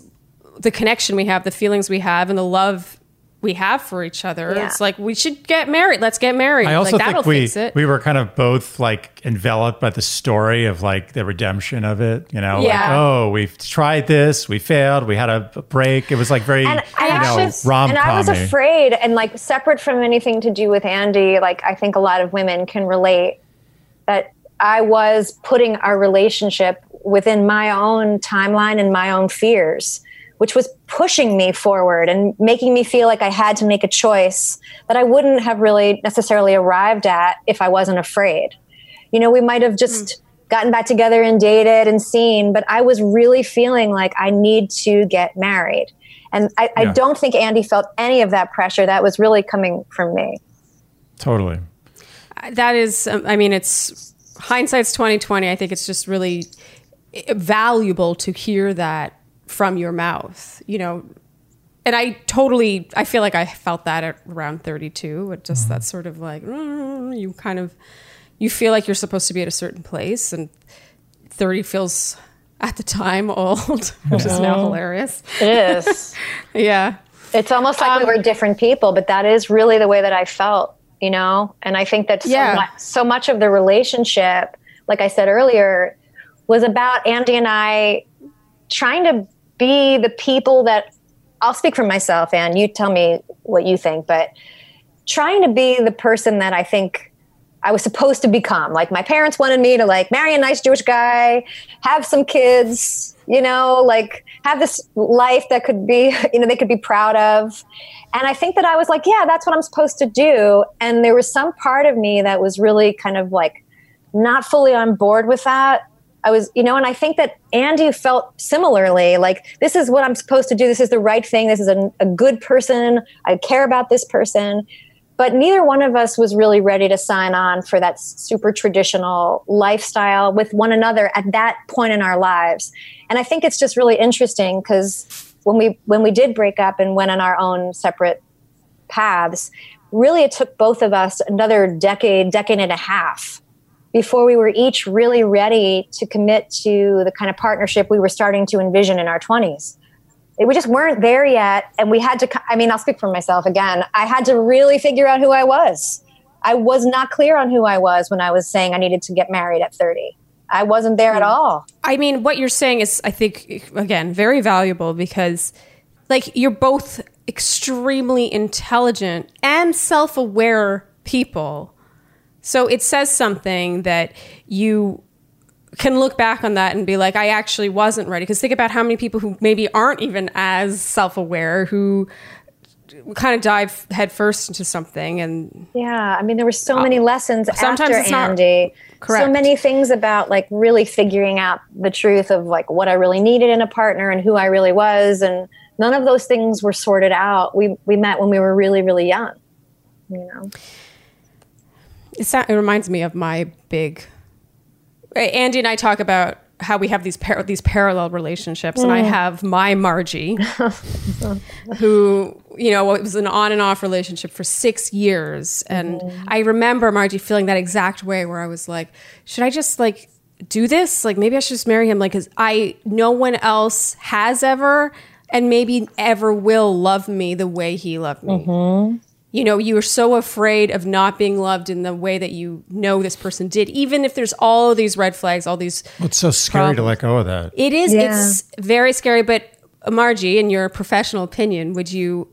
the connection we have, the feelings we have, and the love we have for each other. Yeah. It's like, we should get married. Let's get married. I also think we were kind of both like enveloped by the story of like the redemption of it. You know, like, oh, we've tried this, we failed, we had a break. It was like very rom-com-y. And I was afraid, and like separate from anything to do with Andy, like I think a lot of women can relate that I was putting our relationship within my own timeline and my own fears, which was pushing me forward and making me feel like I had to make a choice that I wouldn't have really necessarily arrived at if I wasn't afraid. You know, we might have just gotten back together and dated and seen, but I was really feeling like I need to get married. And I don't think Andy felt any of that pressure. That was really coming from me. Totally. That is, I mean, it's hindsight's 2020. I think it's just really valuable to hear that from your mouth, you know, And I feel like I felt that at around 32. It just that sort of like, you feel like you're supposed to be at a certain place. And 30 feels, at the time, old, which is now hilarious. It is. Yeah. It's almost like we were different people, but that is really the way that I felt, you know? And I think that so much of the relationship, like I said earlier, was about Andy and I trying to be the people that... I'll speak for myself, Anne. You tell me what you think, but trying to be the person that I think I was supposed to become. Like, my parents wanted me to, like, marry a nice Jewish guy, have some kids, you know, like, have this life that could be, you know, they could be proud of. And I think that I was like, yeah, that's what I'm supposed to do. And there was some part of me that was really kind of like not fully on board with that. I was, you know, and I think that Andy felt similarly, like, this is what I'm supposed to do. This is the right thing. This is a good person. I care about this person. But neither one of us was really ready to sign on for that super traditional lifestyle with one another at that point in our lives. And I think it's just really interesting because when we did break up and went on our own separate paths, really it took both of us another decade and a half before we were each really ready to commit to the kind of partnership we were starting to envision in our 20s. We just weren't there yet. And we had to, I mean, I'll speak for myself again. I had to really figure out who I was. I was not clear on who I was when I was saying I needed to get married at 30. I wasn't there at all. I mean, what you're saying is, I think, again, very valuable because, like, you're both extremely intelligent and self-aware people. So it says something that you can look back on that and be like, I actually wasn't ready. Because think about how many people who maybe aren't even as self-aware who kind of dive headfirst into something. And yeah, I mean, there were so many lessons after Andy. Correct. So many things about, like, really figuring out the truth of, like, what I really needed in a partner and who I really was. And none of those things were sorted out. We met when we were really, really young, you know. It reminds me of my big... Andy and I talk about how we have these parallel relationships, and I have my Margie, who, you know, it was an on and off relationship for 6 years. And I remember Margie feeling that exact way where I was like, should I just, like, do this? Like, maybe I should just marry him, like, because no one else has ever and maybe ever will love me the way he loved me. Mm-hmm. You know, you are so afraid of not being loved in the way that you know this person did, even if there's all these red flags, all these... It's so scary to let go of that. It is. Yeah. It's very scary. But Margie, in your professional opinion, would you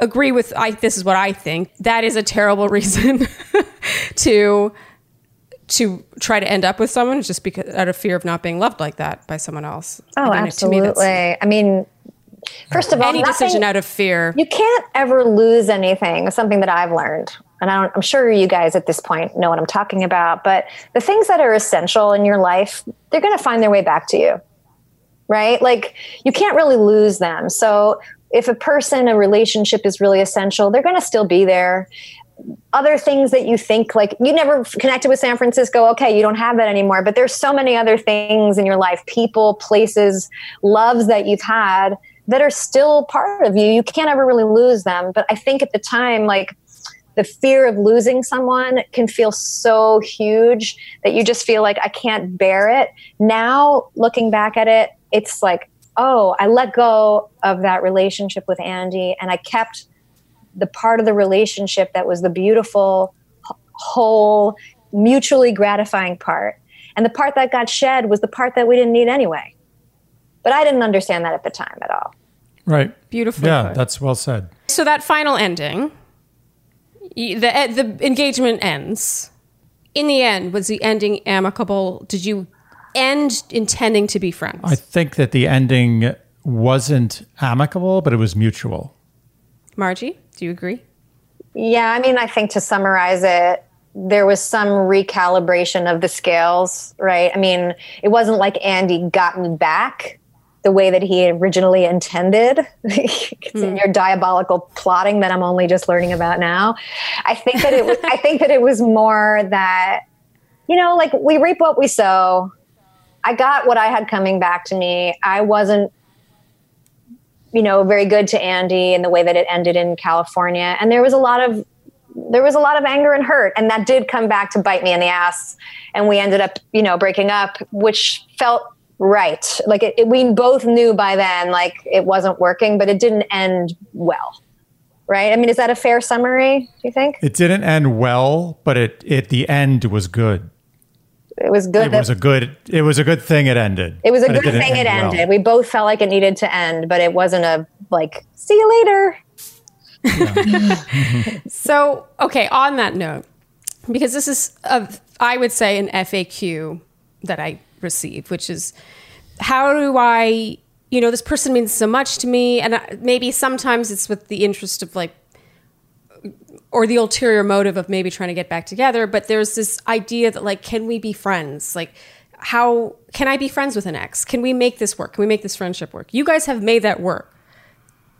agree with... this is what I think. That is a terrible reason to try to end up with someone just because out of fear of not being loved like that by someone else. Oh, I mean, absolutely. To me, I mean... First of all, any decision out of fear. You can't ever lose anything. It's something that I've learned. And I'm sure you guys at this point know what I'm talking about. But the things that are essential in your life, they're going to find their way back to you, right? Like, you can't really lose them. So if a relationship is really essential, they're going to still be there. Other things that you think, like, you never connected with San Francisco. Okay, you don't have that anymore. But there's so many other things in your life, people, places, loves that you've had that are still part of you. You can't ever really lose them. But I think at the time, like, the fear of losing someone can feel so huge that you just feel like, I can't bear it. Now, looking back at it, it's like, oh, I let go of that relationship with Andy, and I kept the part of the relationship that was the beautiful, whole, mutually gratifying part. And the part that got shed was the part that we didn't need anyway. But I didn't understand that at the time at all. Right. Beautiful. Yeah, that's well said. So that final ending, the engagement ends. In the end, was the ending amicable? Did you end intending to be friends? I think that the ending wasn't amicable, but it was mutual. Margie, do you agree? Yeah, I mean, I think to summarize it, there was some recalibration of the scales, right? I mean, it wasn't like Andy got me back the way that he originally intended. It's in your diabolical plotting that I'm only just learning about now. I think that it was more that, you know, like, we reap what we sow. I got what I had coming back to me. I wasn't you know, very good to Andy in the way that it ended in California. And there was a lot of anger and hurt, and that did come back to bite me in the ass. And we ended up, you know, breaking up, which felt right. Like we both knew by then, like, it wasn't working, but it didn't end well. Right. I mean, is that a fair summary, do you think? It didn't end well, but it the end was good. It was good. It was a good thing it ended. It was a good thing it ended. Well. We both felt like it needed to end, but it wasn't a like, see you later. Yeah. So, okay, on that note, because this is, I would say, an FAQ that I receive, which is, how do I, you know, this person means so much to me, and maybe sometimes it's with the interest of like, or the ulterior motive of maybe trying to get back together, but there's this idea that like, can we be friends? Like, how can I be friends with an ex? Can we make this work? Can we make this friendship work? You guys have made that work.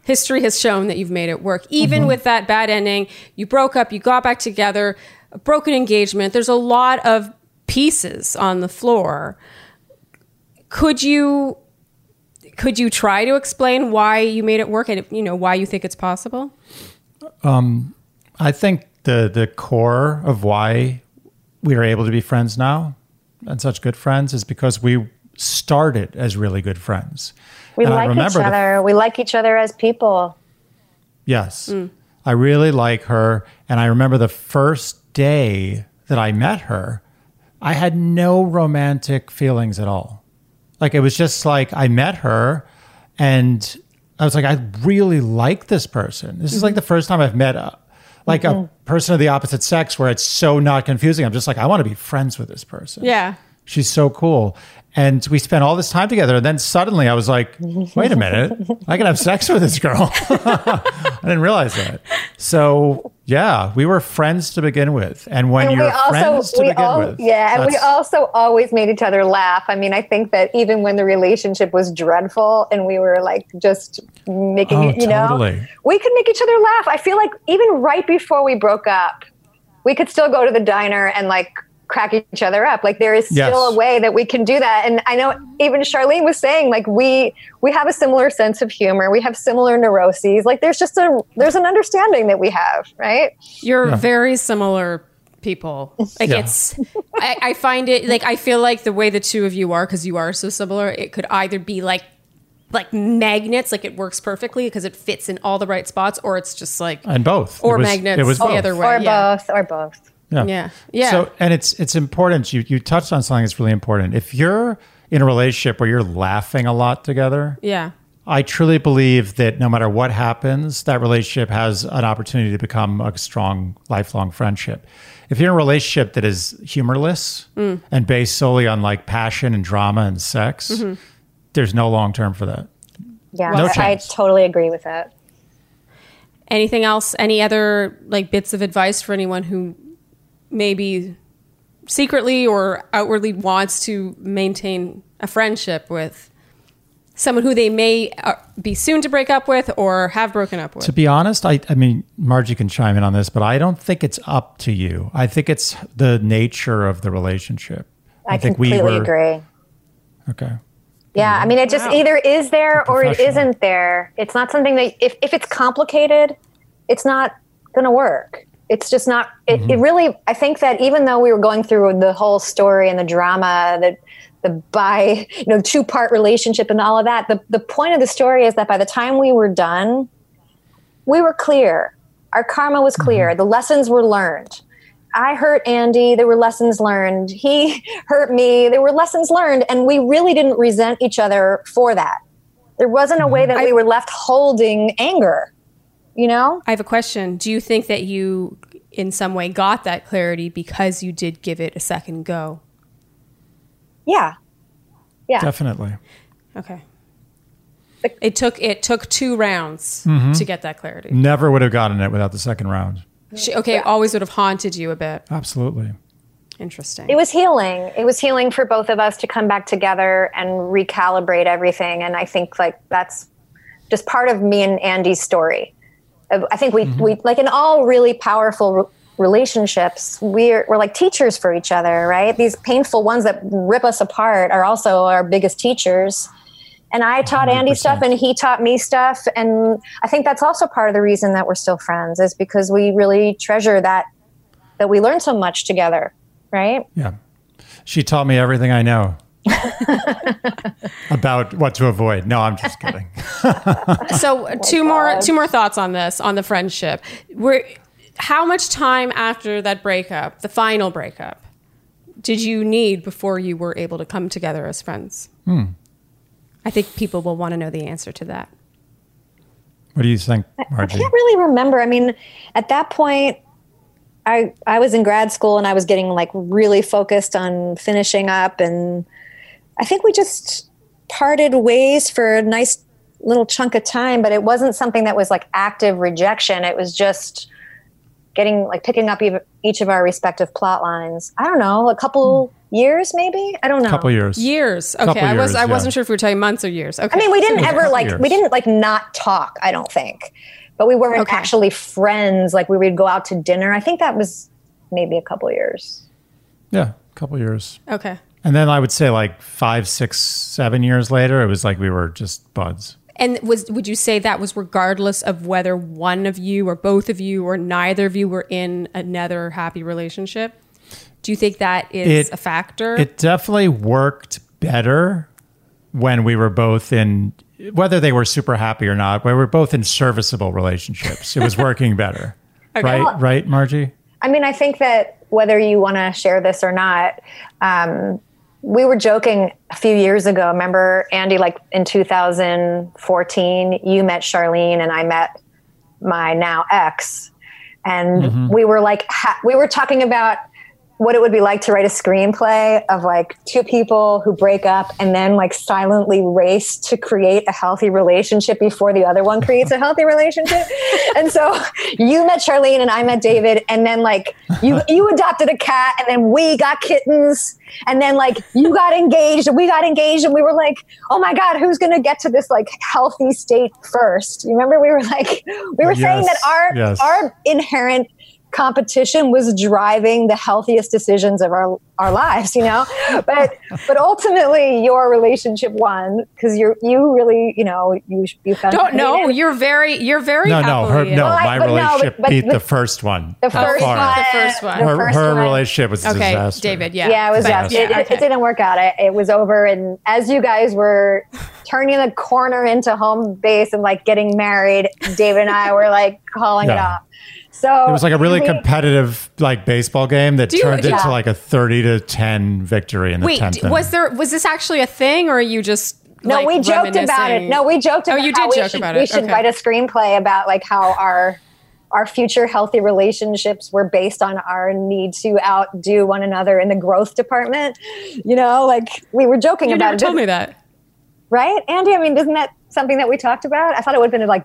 History has shown that you've made it work. Even with that bad ending, you broke up, you got back together, a broken engagement. There's a lot of pieces on the floor. Could you try to explain why you made it work and, you know, why you think it's possible? I think the core of why we are able to be friends now and such good friends is because we started as really good friends. We like each other. We like each other as people. Yes. Mm. I really like her. And I remember the first day that I met her, I had no romantic feelings at all. Like, it was just like, I met her and I was like, I really like this person. This is like the first time I've met a person of the opposite sex where it's so not confusing. I'm just like, I want to be friends with this person. Yeah. She's so cool. And we spent all this time together. And then suddenly I was like, wait a minute, I can have sex with this girl. I didn't realize that. So yeah, we were friends to begin with. And when you're friends to begin with. Yeah. And we also always made each other laugh. I mean, I think that even when the relationship was dreadful and we were like just making it, you know, we could make each other laugh. I feel like even right before we broke up, we could still go to the diner and like, crack each other up. Like, there is still a way that we can do that. And I know even Charleen was saying, like, we have a similar sense of humor. We have similar neuroses. Like, there's an understanding that we have, right? You're very similar people. Like, it's, I find it, like, I feel like the way the two of you are, because you are so similar, it could either be like magnets, like it works perfectly because it fits in all the right spots, or it's just like, and both. Or magnets. It was the other way. Or both. Yeah. So, and it's important. You touched on something that's really important. If you're in a relationship where you're laughing a lot together, I truly believe that no matter what happens, that relationship has an opportunity to become a strong, lifelong friendship. If you're in a relationship that is humorless and based solely on like passion and drama and sex, there's no long term for that. Yeah, no chance. I totally agree with that. Anything else? Any other like bits of advice for anyone who maybe secretly or outwardly wants to maintain a friendship with someone who they may be soon to break up with or have broken up with? To be honest, I mean, Margie can chime in on this, but I don't think it's up to you. I think it's the nature of the relationship. I think completely agree. Okay. Yeah, I mean, it just either is there or it isn't there. It's not something that, if it's complicated, it's not going to work. It's just not, it really, I think that even though we were going through the whole story and the drama, the bi, you know, two-part relationship and all of that, the point of the story is that by the time we were done, we were clear. Our karma was clear. The lessons were learned. I hurt Andy. There were lessons learned. He hurt me. There were lessons learned. And we really didn't resent each other for that. There wasn't a way that we were left holding anger. You know? I have a question. Do you think that you, in some way, got that clarity because you did give it a second go? Yeah. Definitely. Okay. It took 2 rounds to get that clarity. Never would have gotten it without the second round. It always would have haunted you a bit. Absolutely. Interesting. It was healing. It was healing for both of us to come back together and recalibrate everything. And I think like that's just part of me and Andy's story. I think we like in all really powerful relationships, we're like teachers for each other, right? These painful ones that rip us apart are also our biggest teachers. And I taught 100%. Andy stuff and he taught me stuff. And I think that's also part of the reason that we're still friends, is because we really treasure that we learned so much together. Right? Yeah. She taught me everything I know about what to avoid. No, I'm just kidding. So two more thoughts on this, on the friendship. How much time after that breakup, the final breakup, did you need before you were able to come together as friends? I think people will want to know the answer to that. What do you think, Margie? I can't really remember. I mean, at that point, I was in grad school and I was getting like really focused on finishing up. And I think we just parted ways for a nice little chunk of time, but it wasn't something that was like active rejection. It was just getting like picking up each of our respective plot lines. I don't know, a couple years maybe? I don't know. Couple years. Okay. I wasn't sure if we were talking months or years. Okay. I mean, we didn't not talk, I don't think. But we weren't actually friends. Like we would go out to dinner. I think that was maybe a couple years. Yeah, a couple years. Okay. And then I would say like 5, 6, 7 years later, it was like we were just buds. And would you say that was regardless of whether one of you or both of you or neither of you were in another happy relationship? Do you think that is a factor? It definitely worked better when we were both in, whether they were super happy or not, we were both in serviceable relationships. It was working better. Okay. Right, Margie? I mean, I think that whether you want to share this or not, we were joking a few years ago. Remember, Andy, like in 2014, you met Charleen and I met my now ex. And we were like, we were talking about what it would be like to write a screenplay of like two people who break up and then like silently race to create a healthy relationship before the other one creates a healthy relationship. And so you met Charleen and I met David, and then like you adopted a cat, and then we got kittens, and then like you got engaged and we got engaged, and we were like, oh my God, who's going to get to this like healthy state first? You remember we were saying that our inherent competition was driving the healthiest decisions of our lives, you know, but ultimately your relationship won because you really, you know, you found don't know. You're very my relationship beat the first one. Her relationship was a disaster. David, yeah, it was disaster. It didn't work out. It was over, and as you guys were turning the corner into home base and like getting married, David and I were like calling it off. So it was like a really competitive like baseball game that turned into like a 30-10 victory in the 10th. Was this actually a thing, or are you just like, we joked about it. No, we joked about it. Oh, you did joke about it. We should write a screenplay about like how our future healthy relationships were based on our need to outdo one another in the growth department. You know, like we were joking about it. You never told me that. Right, Andy? I mean, isn't that something that we talked about? I thought it would have been like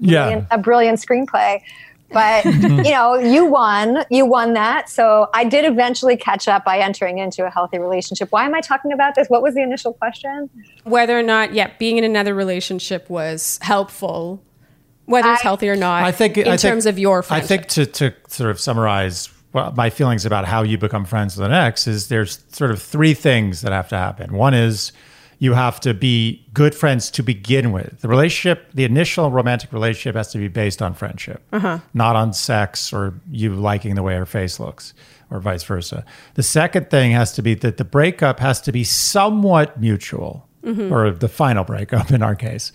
a brilliant screenplay. But, you know, you won that. So I did eventually catch up by entering into a healthy relationship. Why am I talking about this? What was the initial question? Whether or not, being in another relationship was helpful, whether it's healthy or not, terms of your friendship. I think to sort of summarize my feelings about how you become friends with an ex is there's sort of three things that have to happen. One is you have to be good friends to begin with. The relationship, the initial romantic relationship has to be based on friendship, not on sex or you liking the way her face looks or vice versa. The second thing has to be that the breakup has to be somewhat mutual, or the final breakup in our case.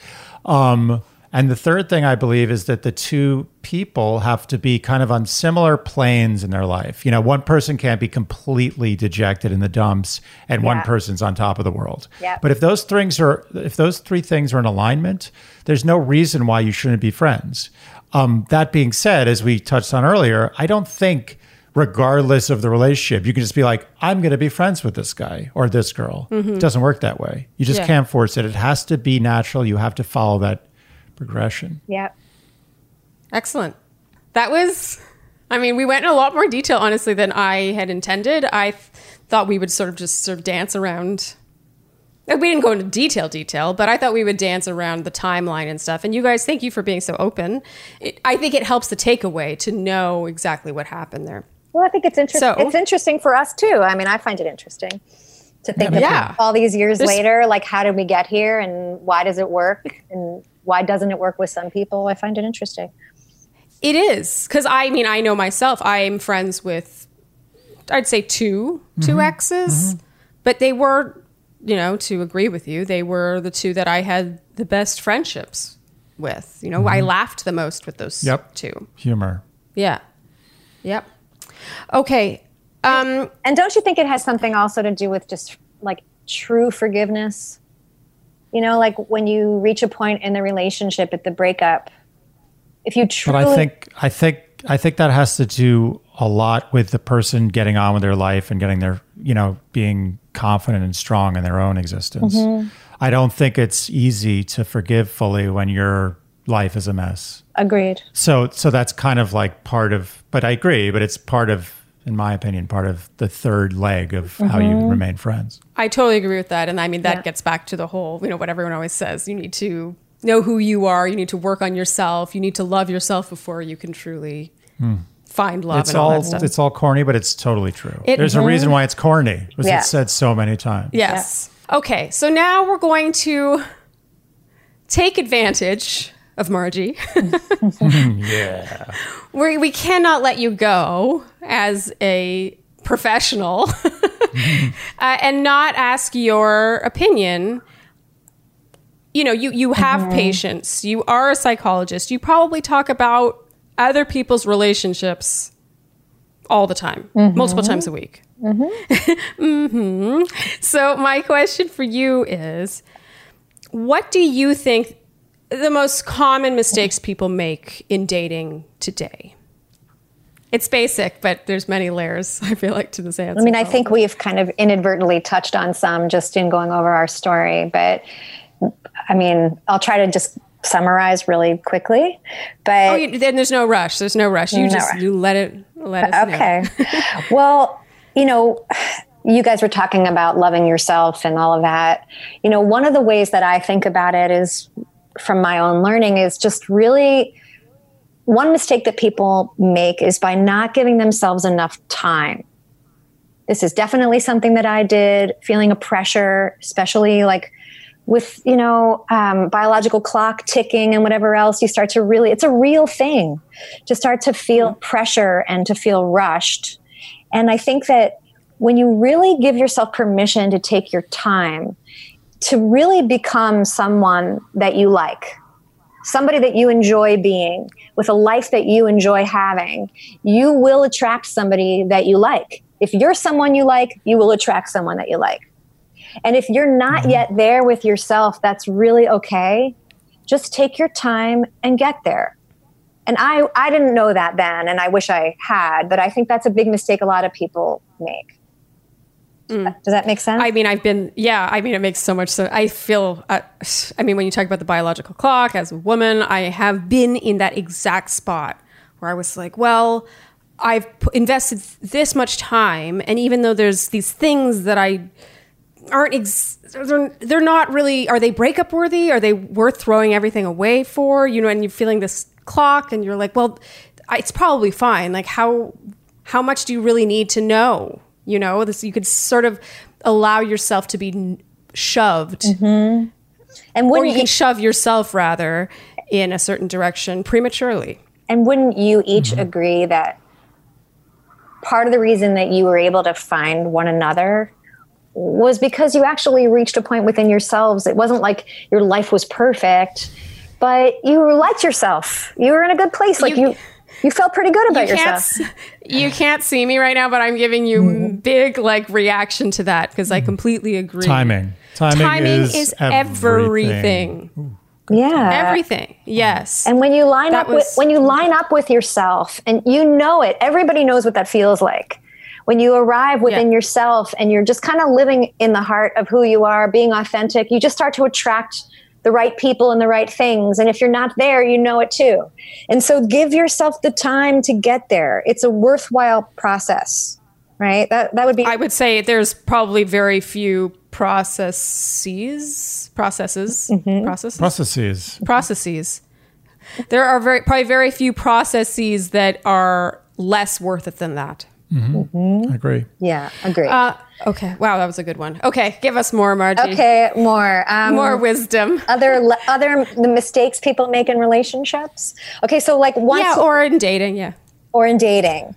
And the third thing I believe is that the two people have to be kind of on similar planes in their life. You know, one person can't be completely dejected in the dumps and one person's on top of the world. Yeah. But if those three things are in alignment, there's no reason why you shouldn't be friends. That being said, as we touched on earlier, I don't think regardless of the relationship, you can just be like, I'm going to be friends with this guy or this girl. It doesn't work that way. You just can't force it. It has to be natural. You have to follow that progression. Yep. Excellent. That was, I mean, we went in a lot more detail, honestly, than I had intended. I thought we would sort of dance around. We didn't go into detail, but I thought we would dance around the timeline and stuff. And you guys, thank you for being so open. I think it helps the takeaway to know exactly what happened there. Well, I think it's interesting. So, it's interesting for us too. I mean, I find it interesting. to think about all these years later, like, how did we get here and why does it work and why doesn't it work with some people? I find it interesting. It is. Because I mean, I know myself, I'm friends with, I'd say two exes, but they were, you know, to agree with you, they were the two that I had the best friendships with. You know, I laughed the most with those two. Humor. Yeah. Yep. Okay. And don't you think it has something also to do with just like true forgiveness? You know, like when you reach a point in the relationship at the breakup, if you truly... But I think that has to do a lot with the person getting on with their life and getting their, you know, being confident and strong in their own existence. Mm-hmm. I don't think it's easy to forgive fully when your life is a mess. Agreed. So that's kind of like part of, but I agree, but it's part of, in my opinion, part of the third leg of how you remain friends. I totally agree with that. And I mean, that gets back to the whole, you know, what everyone always says, you need to know who you are, you need to work on yourself, you need to love yourself before you can truly find love and all that stuff. It's all corny, but it's totally true. There's a reason why it's corny, because it's said so many times. Yes. Yeah. Okay, so now we're going to take advantage of Margie. Yeah. We cannot let you go as a professional and not ask your opinion. You know, you have patience. You are a psychologist. You probably talk about other people's relationships all the time, multiple times a week. So my question for you is, what do you think the most common mistakes people make in dating today? It's basic, but there's many layers, I feel like, to this answer. I mean, I think we've kind of inadvertently touched on some just in going over our story, but I mean, I'll try to just summarize really quickly, but... Oh, then there's no rush. There's no rush. You let us know. Okay. Well, you know, you guys were talking about loving yourself and all of that. You know, one of the ways that I think about it is, from my own learning, is just really one mistake that people make is by not giving themselves enough time. This is definitely something that I did, feeling a pressure, especially like with, you know, biological clock ticking and whatever else, you start to really, it's a real thing to start to feel pressure and to feel rushed. And I think that when you really give yourself permission to take your time, to really become someone that you like, somebody that you enjoy being, with a life that you enjoy having, you will attract somebody that you like. If you're someone you like, you will attract someone that you like. And if you're not yet there with yourself, that's really okay. Just take your time and get there. And I didn't know that then, and I wish I had, but I think that's a big mistake a lot of people make. Mm. Does that make sense? I mean, it makes so much sense. I feel, when you talk about the biological clock, as a woman, I have been in that exact spot where I was like, well, I've invested this much time. And even though there's these things that I... they're not really, are they breakup worthy? Are they worth throwing everything away for? You know, and you're feeling this clock and you're like, well, it's probably fine. Like how much do you really need to know? You know, this, you could sort of allow yourself to be shoved and or you can shove yourself rather in a certain direction prematurely. And wouldn't you each agree that part of the reason that you were able to find one another was because you actually reached a point within yourselves? It wasn't like your life was perfect, but you liked yourself. You were in a good place. Like you felt pretty good about yourself. You can't see me right now, but I'm giving you big like reaction to that because I completely agree. Timing is everything. Ooh, yeah. Everything. Yes. And when you line up with yourself, and you know it, everybody knows what that feels like. When you arrive within yourself and you're just kind of living in the heart of who you are, being authentic, you just start to attract the right people and the right things. And if you're not there, you know it too. And so give yourself the time to get there. It's a worthwhile process, right? That would be... I would say there's probably very few processes. There are probably very few processes that are less worth it than that. Mm-hmm. Mm-hmm. I agree. Yeah, agree. Okay. Wow, that was a good one. Okay, give us more, Margie. Okay, more wisdom. Other the mistakes people make in relationships. Okay, so like once. Yeah, or in dating. Yeah. Or in dating.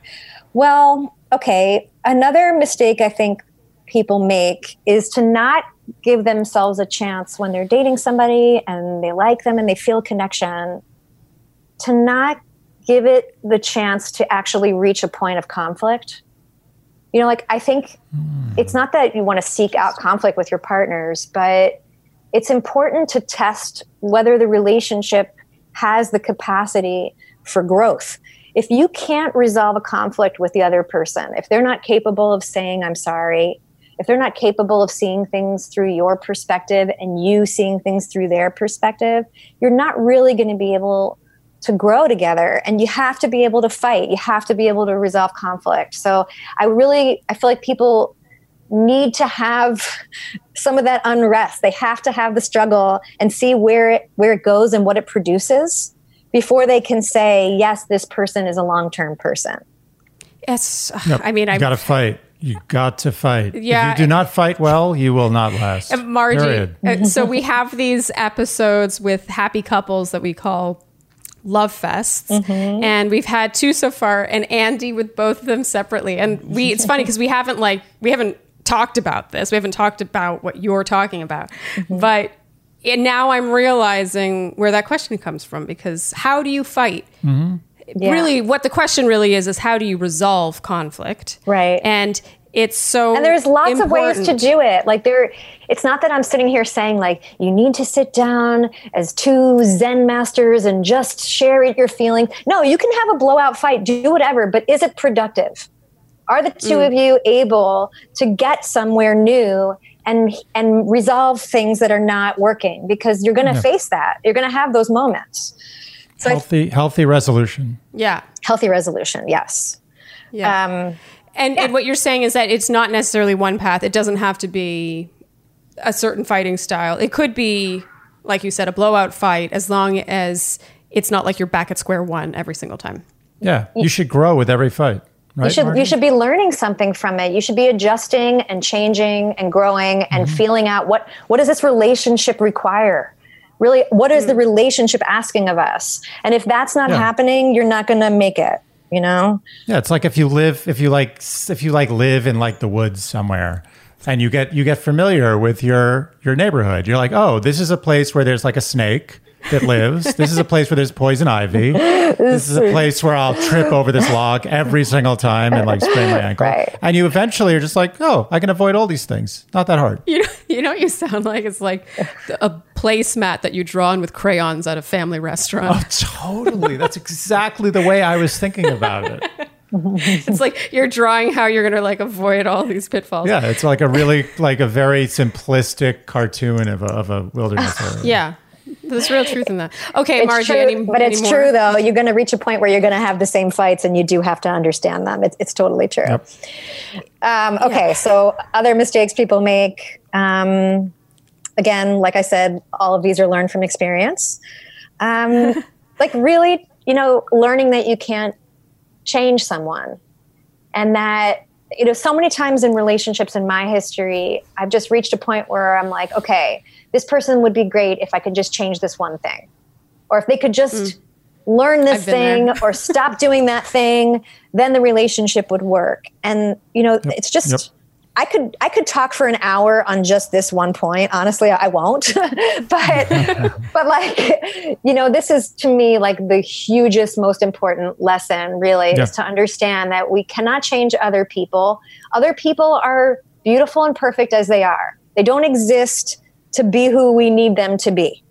Well, okay. Another mistake I think people make is to not give themselves a chance when they're dating somebody and they like them and they feel connection. To not give it the chance to actually reach a point of conflict. You know, like I think it's not that you want to seek out conflict with your partners, but it's important to test whether the relationship has the capacity for growth. If you can't resolve a conflict with the other person, if they're not capable of saying, I'm sorry, if they're not capable of seeing things through your perspective and you seeing things through their perspective, you're not really going to be able to grow together, and you have to be able to fight. You have to be able to resolve conflict. So I feel like people need to have some of that unrest. They have to have the struggle and see where it goes and what it produces before they can say, yes, this person is a long-term person. Yes. Nope. I mean, You got to fight. Yeah. If you do not fight well, you will not last. Margie. So we have these episodes with happy couples that we call love fests, mm-hmm. and we've had two so far, and Andy with both of them separately, and it's funny because we haven't talked about what you're talking about, mm-hmm. but and now I'm realizing where that question comes from, because how do you fight, mm-hmm. really, yeah. what the question really is how do you resolve conflict, right? And it's so, and there's lots important. Of ways to do it. Like it's not that I'm sitting here saying like you need to sit down as two Zen masters and just share your feeling. No, you can have a blowout fight, do whatever, but is it productive? Are the two of you able to get somewhere new and resolve things that are not working? Because you're going to face that. You're going to have those moments. So healthy resolution. Yeah, healthy resolution. Yes. Yeah. And what you're saying is that it's not necessarily one path. It doesn't have to be a certain fighting style. It could be, like you said, a blowout fight, as long as it's not like you're back at square one every single time. Yeah. You should grow with every fight. Right, you should be learning something from it. You should be adjusting and changing and growing and mm-hmm. feeling out what does this relationship require? Really, what is the relationship asking of us? And if that's not happening, you're not going to make it. You know? Yeah, it's like if you live in like the woods somewhere and you get familiar with your neighborhood. You're like, oh, this is a place where there's like a snake that lives. This is a place where there's poison ivy. This is a place where I'll trip over this log every single time and like sprain my ankle. Right. And you eventually are just like, oh, I can avoid all these things. Not that hard. You know what you sound like? It's like a placemat that you draw on with crayons at a family restaurant. Oh, totally. That's exactly the way I was thinking about it. It's like you're drawing how you're going to like avoid all these pitfalls. Yeah, it's like a really like a very simplistic cartoon of a wilderness area. Yeah. There's real truth in that. Okay, it's Margie. True, but it's anymore? True, though. You're going to reach a point where you're going to have the same fights, and you do have to understand them. It's totally true. Yep. Okay, so other mistakes people make. Again, like I said, all of these are learned from experience. Like really, learning that you can't change someone, and that so many times in relationships in my history, I've just reached a point where I'm like, okay. This person would be great if I could just change this one thing, or if they could just learn this thing or stop doing that thing, then the relationship would work. And it's just I could talk for an hour on just this one point. Honestly, I won't. but like this is to me like the hugest, most important lesson. Really, is to understand that we cannot change other people. Other people are beautiful and perfect as they are. They don't exist to be who we need them to be.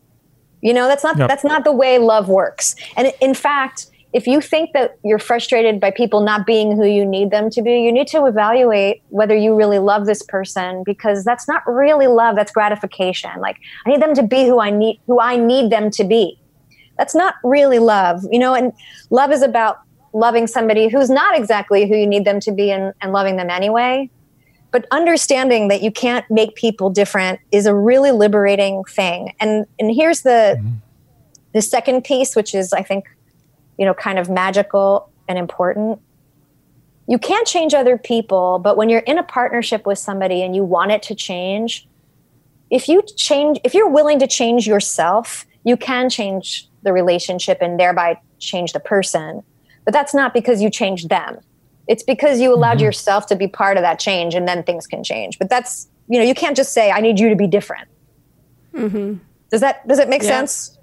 That's not the way love works. And in fact, if you think that you're frustrated by people not being who you need them to be, you need to evaluate whether you really love this person, because that's not really love, that's gratification. Like, I need them to be who I need them to be. That's not really love, and love is about loving somebody who's not exactly who you need them to be and loving them anyway. But understanding that you can't make people different is a really liberating thing. And here's the second piece, which is, I think, kind of magical and important. you can't change other people, but when you're in a partnership with somebody and you want it to change, if you're willing to change yourself, you can change the relationship and thereby change the person. But that's not because you changed them. It's because you allowed mm-hmm. yourself to be part of that change, and then things can change. But that's, you can't just say, I need you to be different. Mm-hmm. Does it make sense?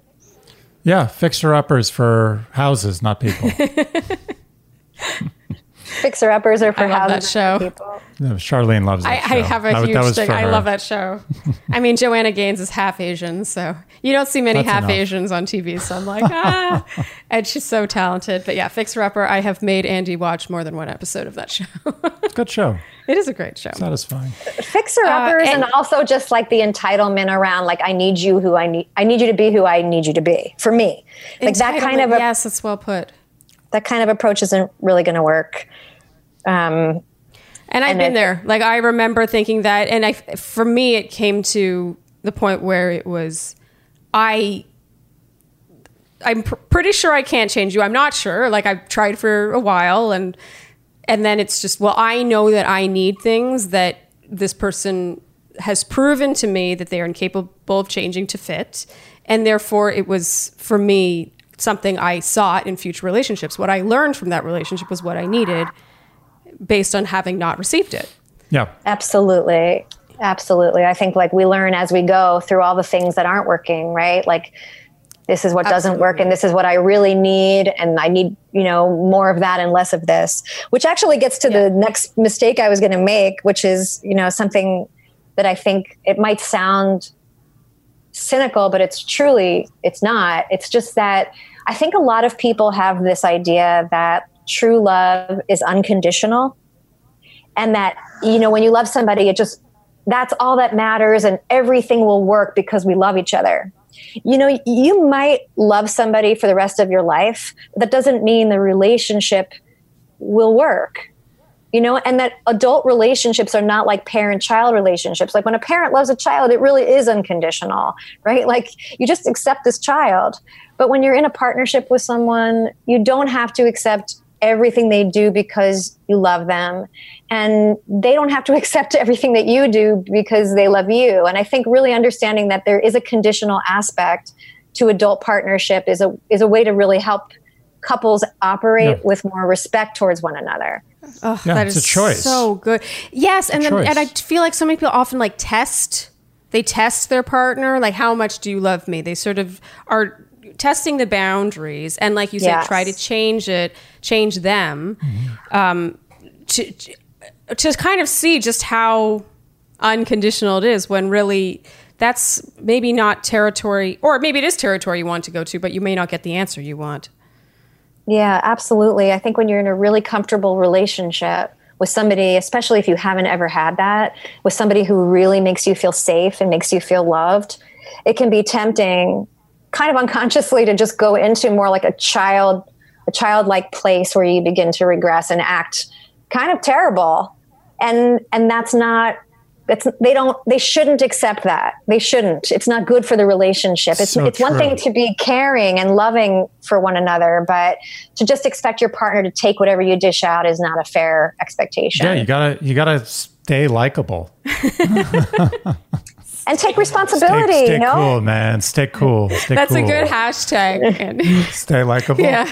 Yeah. Fixer-uppers for houses, not people. Fixer-uppers are for houses, not people. No, Charleen loves that show. I have a huge thing. I love that show. I mean, Joanna Gaines is half Asian, so you don't see many Asians on TV. So I'm like, and she's so talented. But yeah, Fixer-Upper, I have made Andy watch more than one episode of that show. It's a good show. It is a great show. Satisfying. Fixer-Uppers and also just like the entitlement around, like, I need you to be who I need you to be for me. Like that kind of yes, it's well put. That kind of approach isn't really going to work. And I've been there. Like, I remember thinking that. And for me, it came to the point where it was, I'm pretty sure I can't change you. I'm not sure. Like, I've tried for a while. And then it's just, well, I know that I need things that this person has proven to me that they are incapable of changing to fit. And therefore, it was, for me, something I sought in future relationships. What I learned from that relationship was what I needed based on having not received it. Yeah. Absolutely. Absolutely. I think like we learn as we go through all the things that aren't working, right? Like this is what doesn't work and this is what I really need. And I need, more of that and less of this, which actually gets to the next mistake I was going to make, which is, something that I think it might sound cynical, but it's not. It's just that I think a lot of people have this idea that true love is unconditional and that, when you love somebody, that's all that matters and everything will work because we love each other. You might love somebody for the rest of your life. That doesn't mean the relationship will work. And that adult relationships are not like parent-child relationships. Like when a parent loves a child, it really is unconditional, right? Like you just accept this child. But when you're in a partnership with someone, you don't have to accept everything they do because you love them. And they don't have to accept everything that you do because they love you. And I think really understanding that there is a conditional aspect to adult partnership is a way to really help couples operate with more respect towards one another. Oh, yeah, that is so good. Yes. And I feel like so many people often like test their partner. Like, how much do you love me? They sort of are testing the boundaries. And like you said, try to change them to kind of see just how unconditional it is when really that's maybe not territory, or maybe it is territory you want to go to, but you may not get the answer you want. Yeah, absolutely. I think when you're in a really comfortable relationship with somebody, especially if you haven't ever had that, with somebody who really makes you feel safe and makes you feel loved, it can be tempting, kind of unconsciously, to just go into more like a childlike place where you begin to regress and act kind of terrible. And that's not, they shouldn't accept that. They shouldn't. It's not good for the relationship. It's one thing to be caring and loving for one another, but to just expect your partner to take whatever you dish out is not a fair expectation. Yeah, you gotta stay likable. And take responsibility. Stay cool, man. Stay cool. That's cool. A good hashtag, Andy. Stay likable. Yeah.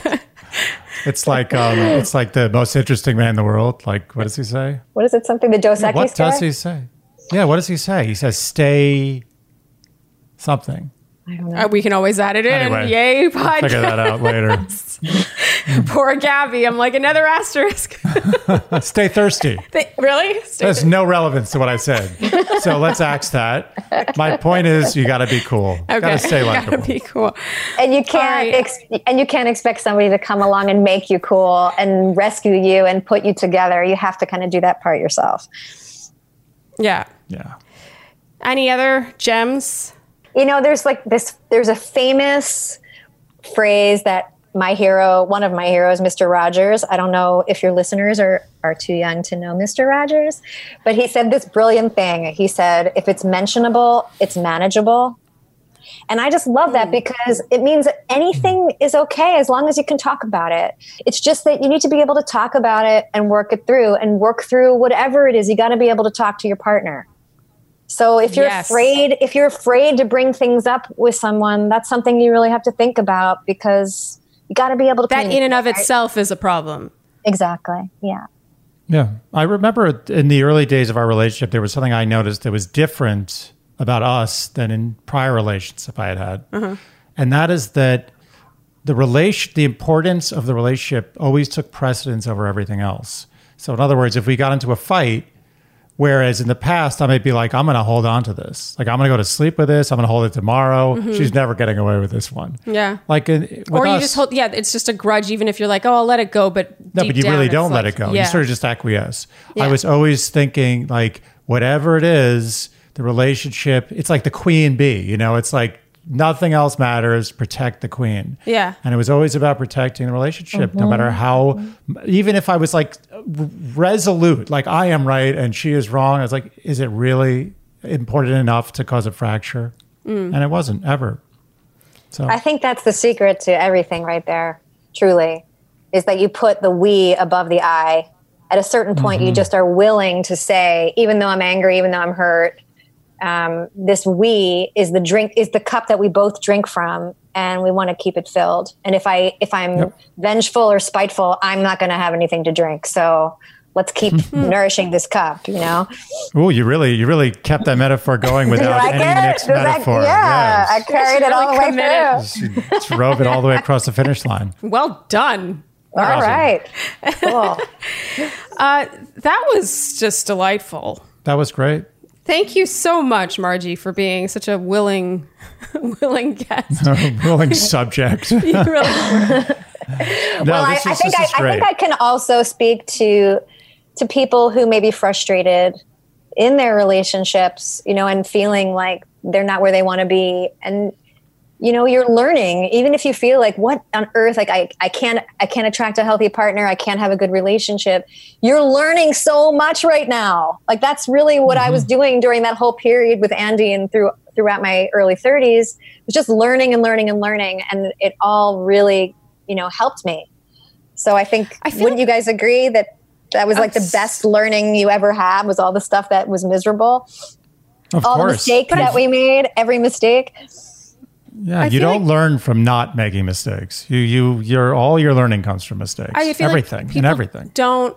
It's like the most interesting man in the world. Like, what does he say? What is it? Something the Dos Equis. What does he say? Yeah, what does he say? He says, stay something. I don't know. We can always add it in. Yay, podcast. Figure that out later. Poor Gabby. I'm like, another asterisk. Stay thirsty. Really? There's no relevance to what I said. So let's axe that. Okay. My point is, you got to be cool. Okay. You got to stay likable. Got to be cool. And you can't expect somebody to come along and make you cool and rescue you and put you together. You have to kind of do that part yourself. Yeah. Yeah. Any other gems? There's a famous phrase that one of my heroes, Mr. Rogers, I don't know if your listeners are too young to know Mr. Rogers, but he said this brilliant thing. He said, if it's mentionable, it's manageable. And I just love that because it means that anything is okay as long as you can talk about it. It's just that you need to be able to talk about it and work it through and work through whatever it is. You got to be able to talk to your partner. So if you're afraid to bring things up with someone, that's something you really have to think about because you got to be able to. That in and of itself is a problem. Exactly. Yeah. Yeah. I remember in the early days of our relationship, there was something I noticed that was different about us than in prior relationships I had had. Mm-hmm. And that is that the importance of the relationship always took precedence over everything else. So in other words, if we got into a fight, whereas in the past, I might be like, I'm going to hold on to this. Like, I'm going to go to sleep with this. I'm going to hold it tomorrow. Mm-hmm. She's never getting away with this one. Yeah. Like, or you just hold, it's just a grudge, even if you're like, oh, I'll let it go. But no, but you really don't let it go. Yeah. You sort of just acquiesce. Yeah. I was always thinking, like, whatever it is, the relationship, it's like the queen bee, it's like nothing else matters, protect the queen. Yeah. And it was always about protecting the relationship, no matter how, even if I was like resolute, like I am right and she is wrong. I was like, is it really important enough to cause a fracture? Mm. And it wasn't ever. So I think that's the secret to everything right there, truly, is that you put the we above the I. At a certain point, you just are willing to say, even though I'm angry, even though I'm hurt, this we is the drink, is the cup that we both drink from, and we want to keep it filled. And if I'm vengeful or spiteful, I'm not going to have anything to drink. So let's keep nourishing this cup, Oh, you really kept that metaphor going without any mixed metaphor. I carried it all the way through. She drove it all the way across the finish line. Well done. All right. Cool. That was just delightful. That was great. Thank you so much, Margie, for being such a willing guest. Willing subject. You really were. I think I can also speak to people who may be frustrated in their relationships, and feeling like they're not where they want to be. And, you're learning, even if you feel like, what on earth, like I can't attract a healthy partner, I can't have a good relationship. You're learning so much right now. Like, that's really what I was doing during that whole period with Andy and throughout my early 30s, was just learning and learning and learning. And it all really, helped me. So wouldn't you guys agree that was like the best learning you ever had, was all the stuff that was miserable? Of all course. The mistakes that we made, every mistake. Yeah, you don't learn from not making mistakes. All your learning comes from mistakes. I feel everything, like, and everything. Don't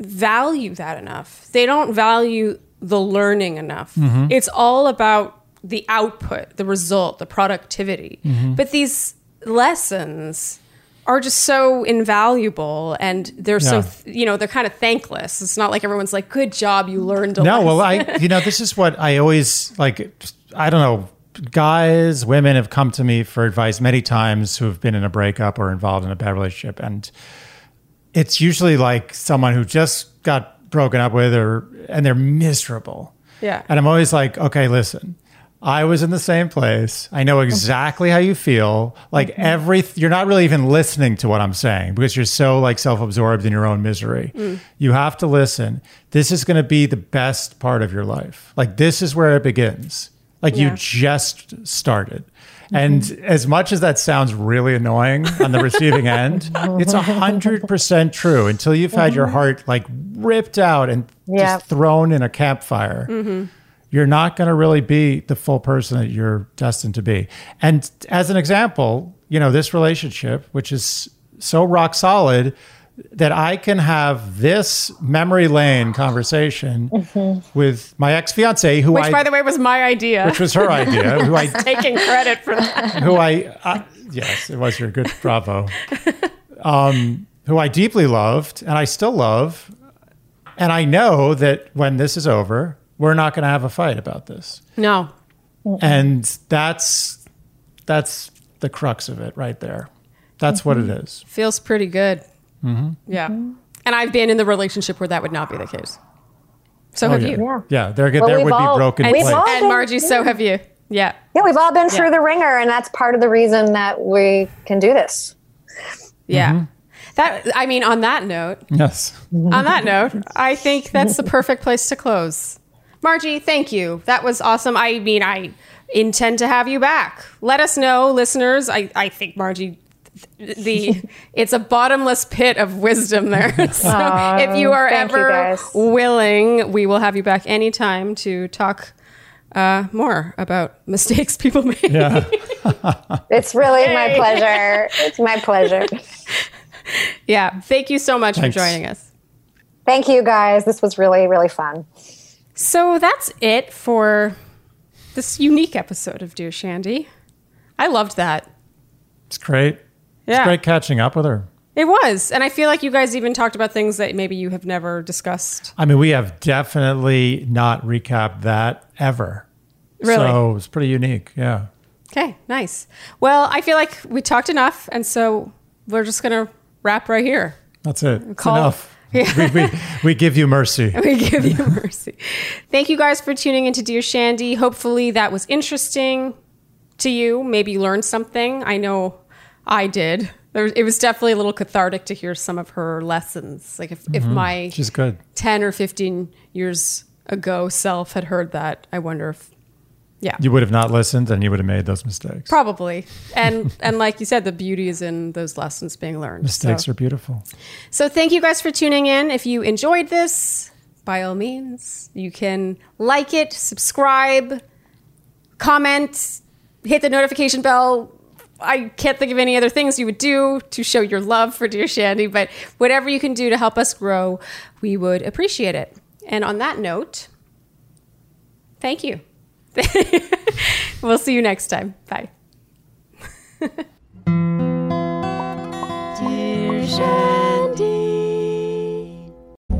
value that enough. They don't value the learning enough. Mm-hmm. It's all about the output, the result, the productivity. Mm-hmm. But these lessons are just so invaluable, and they're they're kind of thankless. It's not like everyone's like, "Good job, you learned a lesson." No, well, this is what I always like. I don't know. Guys, women have come to me for advice many times who have been in a breakup or involved in a bad relationship. And it's usually like someone who just got broken up with and they're miserable. Yeah. And I'm always like, okay, listen, I was in the same place. I know exactly how you feel. Like you're not really even listening to what I'm saying because you're so like self-absorbed in your own misery. Mm. You have to listen. This is going to be the best part of your life. Like, this is where it begins. Like you just started. Mm-hmm. And as much as that sounds really annoying on the receiving end, it's 100% true until you've had your heart like ripped out and just thrown in a campfire. Mm-hmm. You're not going to really be the full person that you're destined to be. And as an example, this relationship, which is so rock solid, that I can have this memory lane conversation with my ex-fiance, who by the way, was my idea. Which was her idea. Who I taking credit for that. Who I yes, it was your good bravo. Who I deeply loved, and I still love. And I know that when this is over, we're not going to have a fight about this. No. And that's the crux of it right there. That's what it is. Feels pretty good. Mm-hmm. Yeah. And I've been in the relationship where that would not be the case. So have you. Yeah, there would be broken plates. And Margie, so have you. Yeah. Yeah, we've all been through the ringer, and that's part of the reason that we can do this. Yeah. Mm-hmm. On that note. Yes. On that note, I think that's the perfect place to close. Margie, thank you. That was awesome. I mean, I intend to have you back. Let us know, listeners. I think Margie, it's a bottomless pit of wisdom there. So if you are ever willing, we will have you back anytime to talk more about mistakes people make. Yeah. It's really my pleasure. It's my pleasure. Yeah. Thank you so much for joining us. Thank you, guys. This was really, really fun. So that's it for this unique episode of Dear Shandy. I loved that. It's great. Yeah. It's great catching up with her. It was. And I feel like you guys even talked about things that maybe you have never discussed. I mean, we have definitely not recapped that ever. Really? So it was pretty unique. Yeah. Okay. Nice. Well, I feel like we talked enough. And so we're just going to wrap right here. That's it. It's enough. Yeah. we give you mercy. We give you mercy. Thank you guys for tuning into Dear Shandy. Hopefully that was interesting to you. Maybe you learned something. I know I did. It was definitely a little cathartic to hear some of her lessons. Like if my 10 or 15 years ago self had heard that, I wonder if, you would have not listened and you would have made those mistakes. Probably. And like you said, the beauty is in those lessons being learned. Mistakes are beautiful. So thank you guys for tuning in. If you enjoyed this, by all means, you can like it, subscribe, comment, hit the notification bell. I can't think of any other things you would do to show your love for Dear Shandy, but whatever you can do to help us grow, we would appreciate it. And on that note, thank you. We'll see you next time. Bye. Dear Shandy.